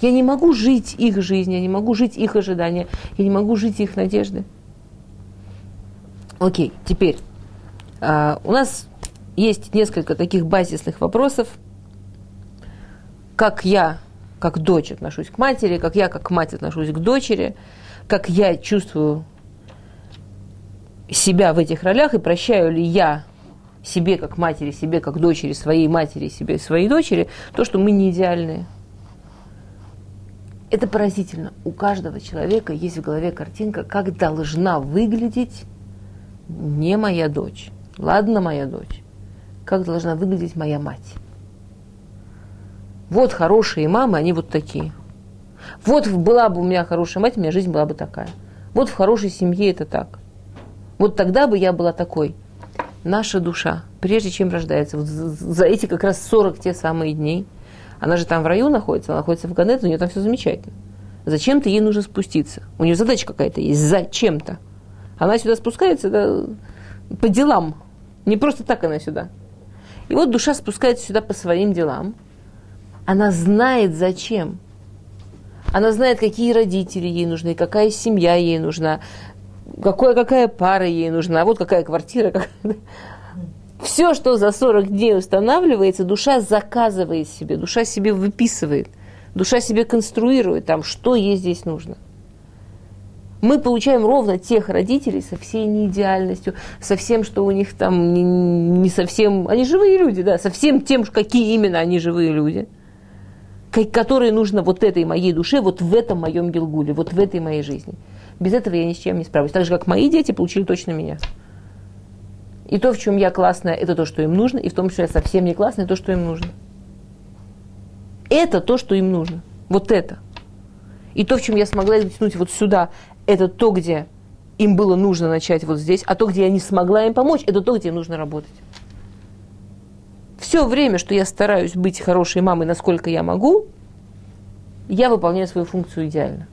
Я не могу жить их жизнь, я не могу жить их ожидания, я не могу жить их надежды. Окей, теперь а, у нас есть несколько таких базисных вопросов. Как я, как дочь, отношусь к матери, как я, как мать, отношусь к дочери, как я чувствую себя в этих ролях, и прощаю ли я себе, как матери, себе, как дочери, своей матери, себе, своей дочери, то, что мы не идеальные. Это поразительно. У каждого человека есть в голове картинка, как должна выглядеть не моя дочь, ладно, моя дочь, как должна выглядеть моя мать. Вот хорошие мамы, они вот такие. Вот была бы у меня хорошая мать, у меня жизнь была бы такая. Вот в хорошей семье это так. Вот тогда бы я была такой. Наша душа, прежде чем рождается, вот за эти как раз сорок те самые дней, она же там в раю находится, она находится в Ганетте, у нее там все замечательно. Зачем-то ей нужно спуститься. У нее задача какая-то есть, зачем-то. Она сюда спускается да, по делам. Не просто так она сюда. И вот душа спускается сюда по своим делам. Она знает, зачем. Она знает, какие родители ей нужны, какая семья ей нужна, какая, какая пара ей нужна, вот какая квартира. Какая... Все, что за сорок дней устанавливается, душа заказывает себе, душа себе выписывает, душа себе конструирует, там, что ей здесь нужно. Мы получаем ровно тех родителей со всей неидеальностью, со всем, что у них там не, не совсем... Они живые люди, да, со всем тем, какие именно они живые люди, которые нужно вот этой моей душе, вот в этом моем гилгуле, вот в этой моей жизни. Без этого я ни с чем не справлюсь. Так же, как мои дети получили точно меня. И то, в чем я классная, это то, что им нужно, и в том, что я совсем не классная, то, что им нужно. Это то, что им нужно. Вот это. И то, в чем я смогла тянуть вот сюда, это то, где им было нужно начать вот здесь, а то, где я не смогла им помочь, это то, где им нужно работать. Все время, что я стараюсь быть хорошей мамой, насколько я могу, я выполняю свою функцию идеально.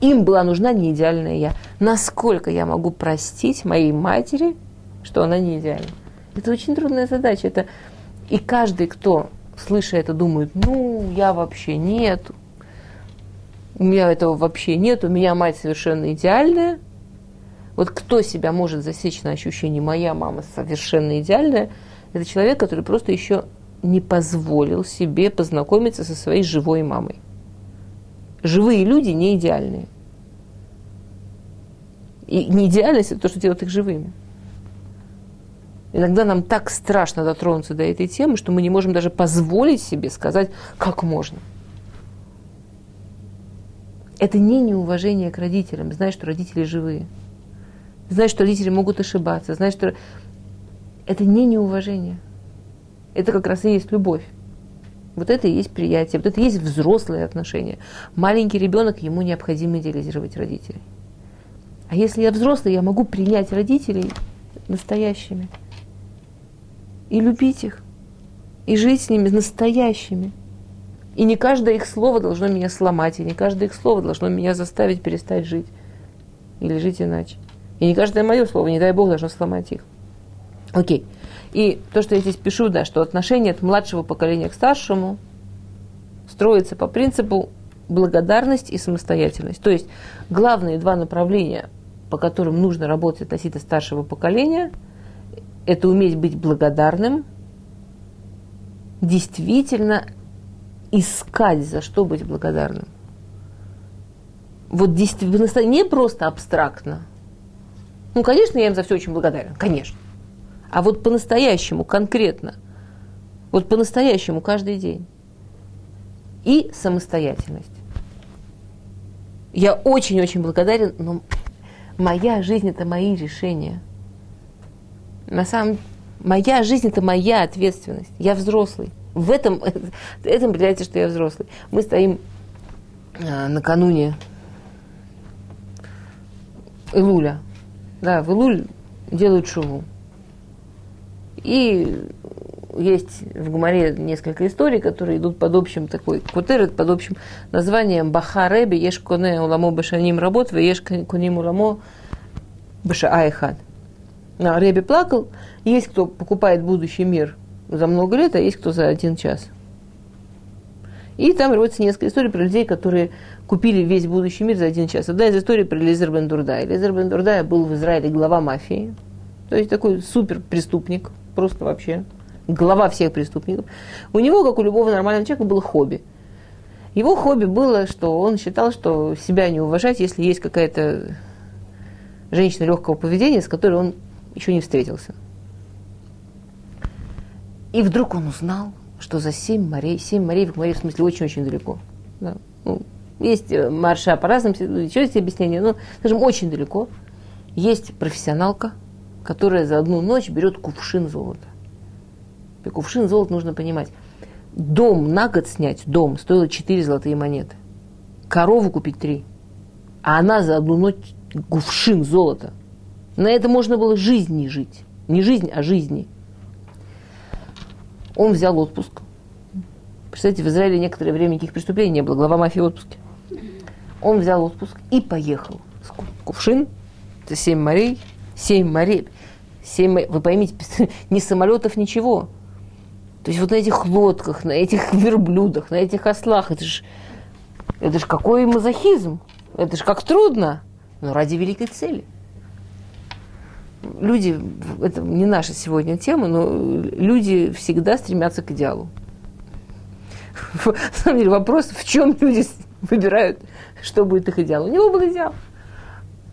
Им была нужна неидеальная я. Насколько я могу простить моей матери, что она не идеальна? Это очень трудная задача. Это... И каждый, кто, слыша это, думает, ну, я вообще нет, у меня этого вообще нет, у меня мать совершенно идеальная. Вот кто себя может засечь на ощущении «моя мама совершенно идеальная», это человек, который просто еще не позволил себе познакомиться со своей живой мамой. Живые люди не идеальные. И неидеальность – это то, что делает их живыми. Иногда нам так страшно дотронуться до этой темы, что мы не можем даже позволить себе сказать, как можно. Это не неуважение к родителям, знать, что родители живые. Знать, что родители могут ошибаться, знать, что... Это не неуважение. Это как раз и есть любовь. Вот это и есть приятие, вот это и есть взрослые отношения. Маленький ребенок, ему необходимо идеализировать родителей. А если я взрослый, я могу принять родителей настоящими и любить их, и жить с ними настоящими. И не каждое их слово должно меня сломать, и не каждое их слово должно меня заставить перестать жить или жить иначе. И не каждое мое слово, не дай Бог, должно сломать их. Окей. И то, что я здесь пишу, да, что отношение от младшего поколения к старшему строится по принципу благодарность и самостоятельность. То есть главные два направления, по которым нужно работать относительно старшего поколения, это уметь быть благодарным, действительно искать, за что быть благодарным. Вот действительно, не просто абстрактно. Ну, конечно, я им за все очень благодарен, конечно. А вот по-настоящему, конкретно, вот по-настоящему каждый день. И самостоятельность. Я очень-очень благодарен, но моя жизнь – это мои решения. На самом деле, моя жизнь – это моя ответственность. Я взрослый. В этом, в этом определяется, что я взрослый. Мы стоим накануне Илуля. Да, в Илуль делают шуву. И есть в Гмаре несколько историй, которые идут под общим такой кутерет, под общим названием Баха Рэби, еш коне уламо бешаним работ, еш коним уламо беша айхад. Рэби плакал. Есть, кто покупает будущий мир за много лет, а есть, кто за один час. И там приводится несколько историй про людей, которые купили весь будущий мир за один час. Одна из историй про Елазар бен Дордая. Елазар бен Дордая был в Израиле глава мафии, то есть такой супер преступник, просто вообще глава всех преступников. У него, как у любого нормального человека, было хобби. Его хобби было, что он считал, что себя не уважать, если есть какая-то женщина легкого поведения, с которой он еще не встретился. И вдруг он узнал, что за семь морей, семь морей в Гмаре, в смысле, очень-очень далеко. Да. Ну, есть марша по-разному, еще есть объяснение, но, скажем, очень далеко. Есть профессионалка, которая за одну ночь берет кувшин золота. И кувшин золота нужно понимать. Дом на год снять, дом, стоило четыре золотые монеты. Корову купить три. А она за одну ночь кувшин золота. На это можно было жизнь не жить. Не жизнь, а жизни. Он взял отпуск. Представляете, в Израиле некоторое время никаких преступлений не было. Глава мафии в отпуске. Он взял отпуск и поехал. Кувшин, это семь морей, семь морей. семь морей. Вы поймите, ни самолетов, ничего. То есть вот на этих лодках, на этих верблюдах, на этих ослах. Это ж, это ж какой мазохизм. Это ж как трудно. Но ради великой цели. Люди, это не наша сегодня тема, но люди всегда стремятся к идеалу. На самом деле вопрос, в чем люди выбирают, что будет их идеал. У него был идеал.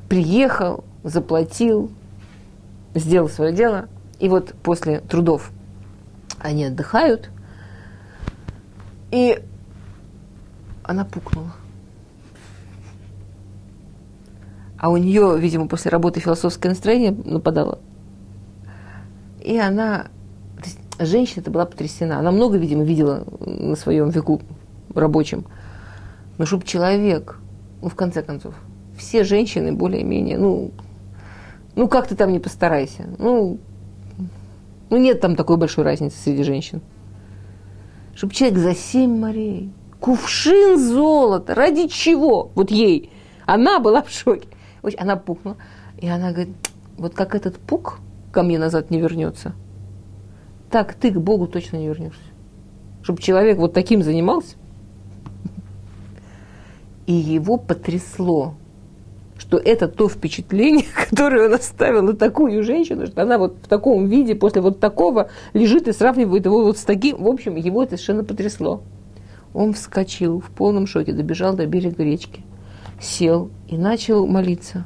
Приехал, заплатил, сделал свое дело. И вот после трудов они отдыхают. И она пукнула. А у нее, видимо, после работы философское настроение нападало. И она... То есть женщина-то была потрясена. Она много, видимо, видела на своем веку рабочем. Но чтоб человек... Ну, в конце концов, все женщины более-менее... Ну, ну как ты там не постарайся. Ну, ну, нет там такой большой разницы среди женщин. Чтоб человек за семь морей... Кувшин золота! Ради чего? Вот ей. Она была в шоке. Она пукнула, и она говорит, вот как этот пук ко мне назад не вернется, так ты к Богу точно не вернешься. Чтобы человек вот таким занимался. И его потрясло, что это то впечатление, которое он оставил на такую женщину, что она вот в таком виде, после вот такого, лежит и сравнивает его вот с таким. В общем, его это совершенно потрясло. Он вскочил в полном шоке, добежал до берега речки. Сел и начал молиться.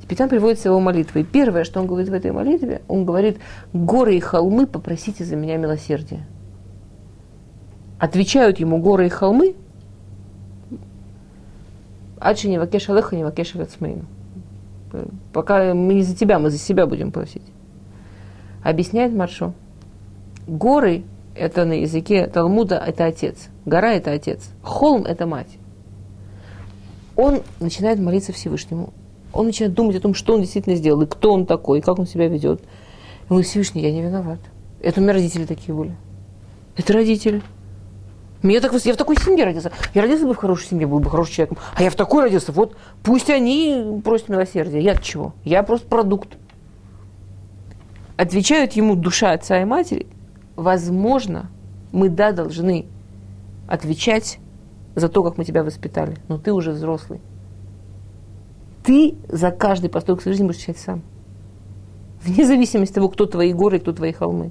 Теперь там приводится его молитва. И первое, что он говорит в этой молитве, он говорит, горы и холмы, попросите за меня милосердия. Отвечают ему горы и холмы, адши не вакеш алеха, не вакеш ацмейну. Пока мы не за тебя, мы за себя будем просить. Объясняет Маршо. Горы, это на языке Талмуда, это отец. Гора, это отец. Холм, это мать. Он начинает молиться Всевышнему. Он начинает думать о том, что он действительно сделал, и кто он такой, и как он себя ведет. Он говорит, Всевышний, я не виноват. Это у меня родители такие были. это родители. Меня так, я в такой семье родился. Я родился бы в хорошей семье, был бы хорошим человеком. А я в такой родился. Вот пусть они просят милосердия. Я-то чего? Я просто продукт. Отвечают ему душа отца и матери. Возможно, мы, да, должны отвечать за то, как мы тебя воспитали. Но ты уже взрослый. Ты за каждый поступок в своей жизни будешь отвечать сам. Вне зависимости от того, кто твои горы, кто твои холмы.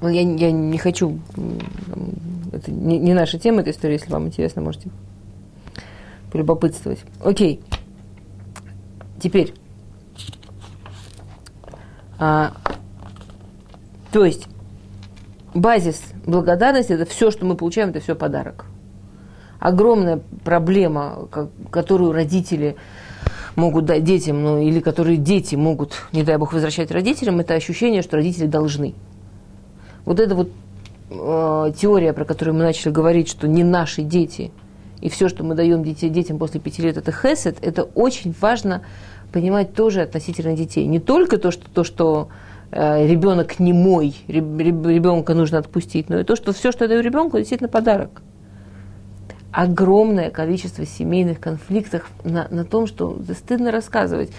Я, я не хочу, это не, не наша тема, эта история, если вам интересно, можете полюбопытствовать. Окей. Теперь. А, то есть, базис благодарности – это все, что мы получаем, это все подарок. Огромная проблема, которую родители могут дать детям, ну или которые дети могут, не дай бог, возвращать родителям, это ощущение, что родители должны. Вот эта вот э, теория, про которую мы начали говорить, что не наши дети, и все, что мы даем детей, детям после пяти лет, это хесед, это очень важно понимать тоже относительно детей. Не только то, что, то, что э, ребенок не мой, ребенка нужно отпустить, но и то, что все, что я даю ребенку, действительно подарок. Огромное количество семейных конфликтов на, на том, что стыдно рассказывать.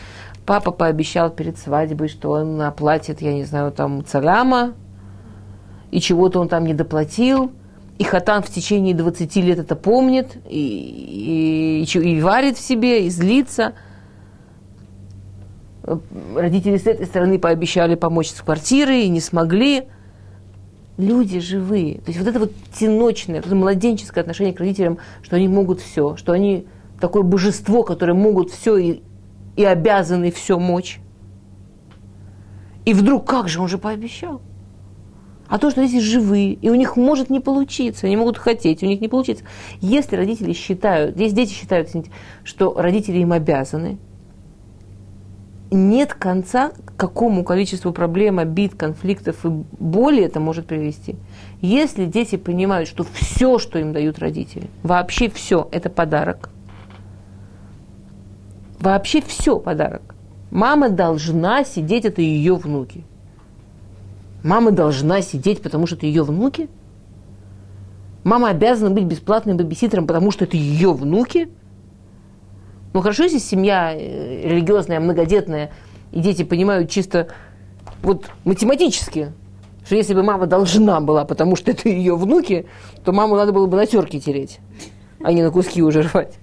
Папа пообещал перед свадьбой, что он оплатит, я не знаю, там, цаляма, и чего-то он там не доплатил, и хатан в течение двадцати лет это помнит, и, и, и варит в себе, и злится. Родители с этой стороны пообещали помочь с квартирой, и не смогли. Люди живые. То есть вот это вот теночное, вот это младенческое отношение к родителям, что они могут все, что они такое божество, которое могут все и, и обязаны все мочь. И вдруг, как же, он же пообещал. А то, что родители живые, и у них может не получиться, они могут хотеть, у них не получится. Если родители считают, если дети считают, что родители им обязаны, нет конца, к какому количеству проблем, обид, конфликтов и боли это может привести. Если дети понимают, что все, что им дают родители, вообще все, это подарок. Вообще все подарок. Мама должна сидеть, это ее внуки. Мама должна сидеть, потому что это ее внуки? Мама обязана быть бесплатным бэбиситером, потому что это ее внуки? Ну, хорошо, если семья религиозная, многодетная, и дети понимают чисто вот математически, что если бы мама должна была, потому что это ее внуки, то маму надо было бы на терки тереть, а не на куски уже рвать.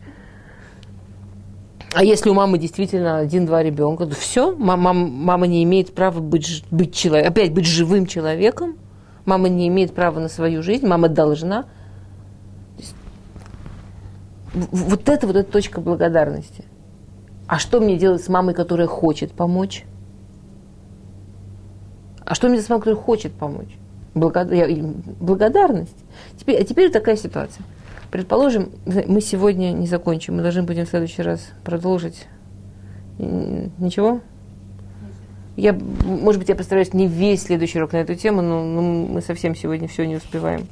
А если у мамы действительно один-два ребенка, то все, мама, мама не имеет права быть, быть человеком, опять быть живым человеком, мама не имеет права на свою жизнь, мама должна. Вот это вот эта точка благодарности. А что мне делать с мамой, которая хочет помочь? А что мне делать с мамой, которая хочет помочь? Благодарность. Теперь, а теперь такая ситуация. Предположим, мы сегодня не закончим, мы должны будем в следующий раз продолжить. Ничего? Я, может быть, я постараюсь не весь следующий урок на эту тему, но, но мы совсем сегодня все не успеваем.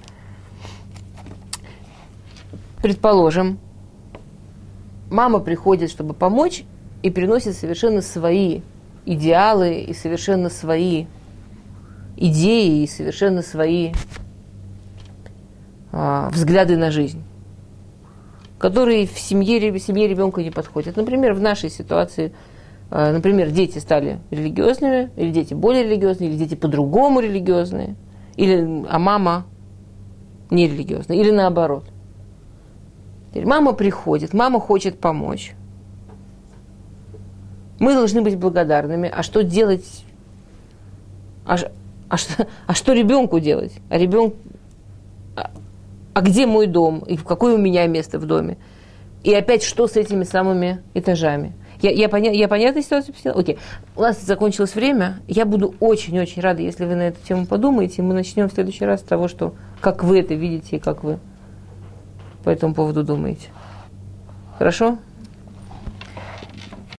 Предположим, мама приходит, чтобы помочь, и приносит совершенно свои идеалы, и совершенно свои идеи, и совершенно свои... взгляды на жизнь, которые в семье, в семье ребенка не подходят. Например, в нашей ситуации, например, дети стали религиозными, или дети более религиозные, или дети по-другому религиозные, или, а мама нерелигиозная, или наоборот. Теперь мама приходит, мама хочет помочь. Мы должны быть благодарными. А что делать? А, а, что, а что ребенку делать? А ребенку А где мой дом? И какое у меня место в доме? И опять, что с этими самыми этажами? Я, я, поня- я понятную ситуацию объяснила? Окей. У нас закончилось время. Я буду очень-очень рада, если вы на эту тему подумаете. Мы начнем в следующий раз с того, что, как вы это видите и как вы по этому поводу думаете. Хорошо?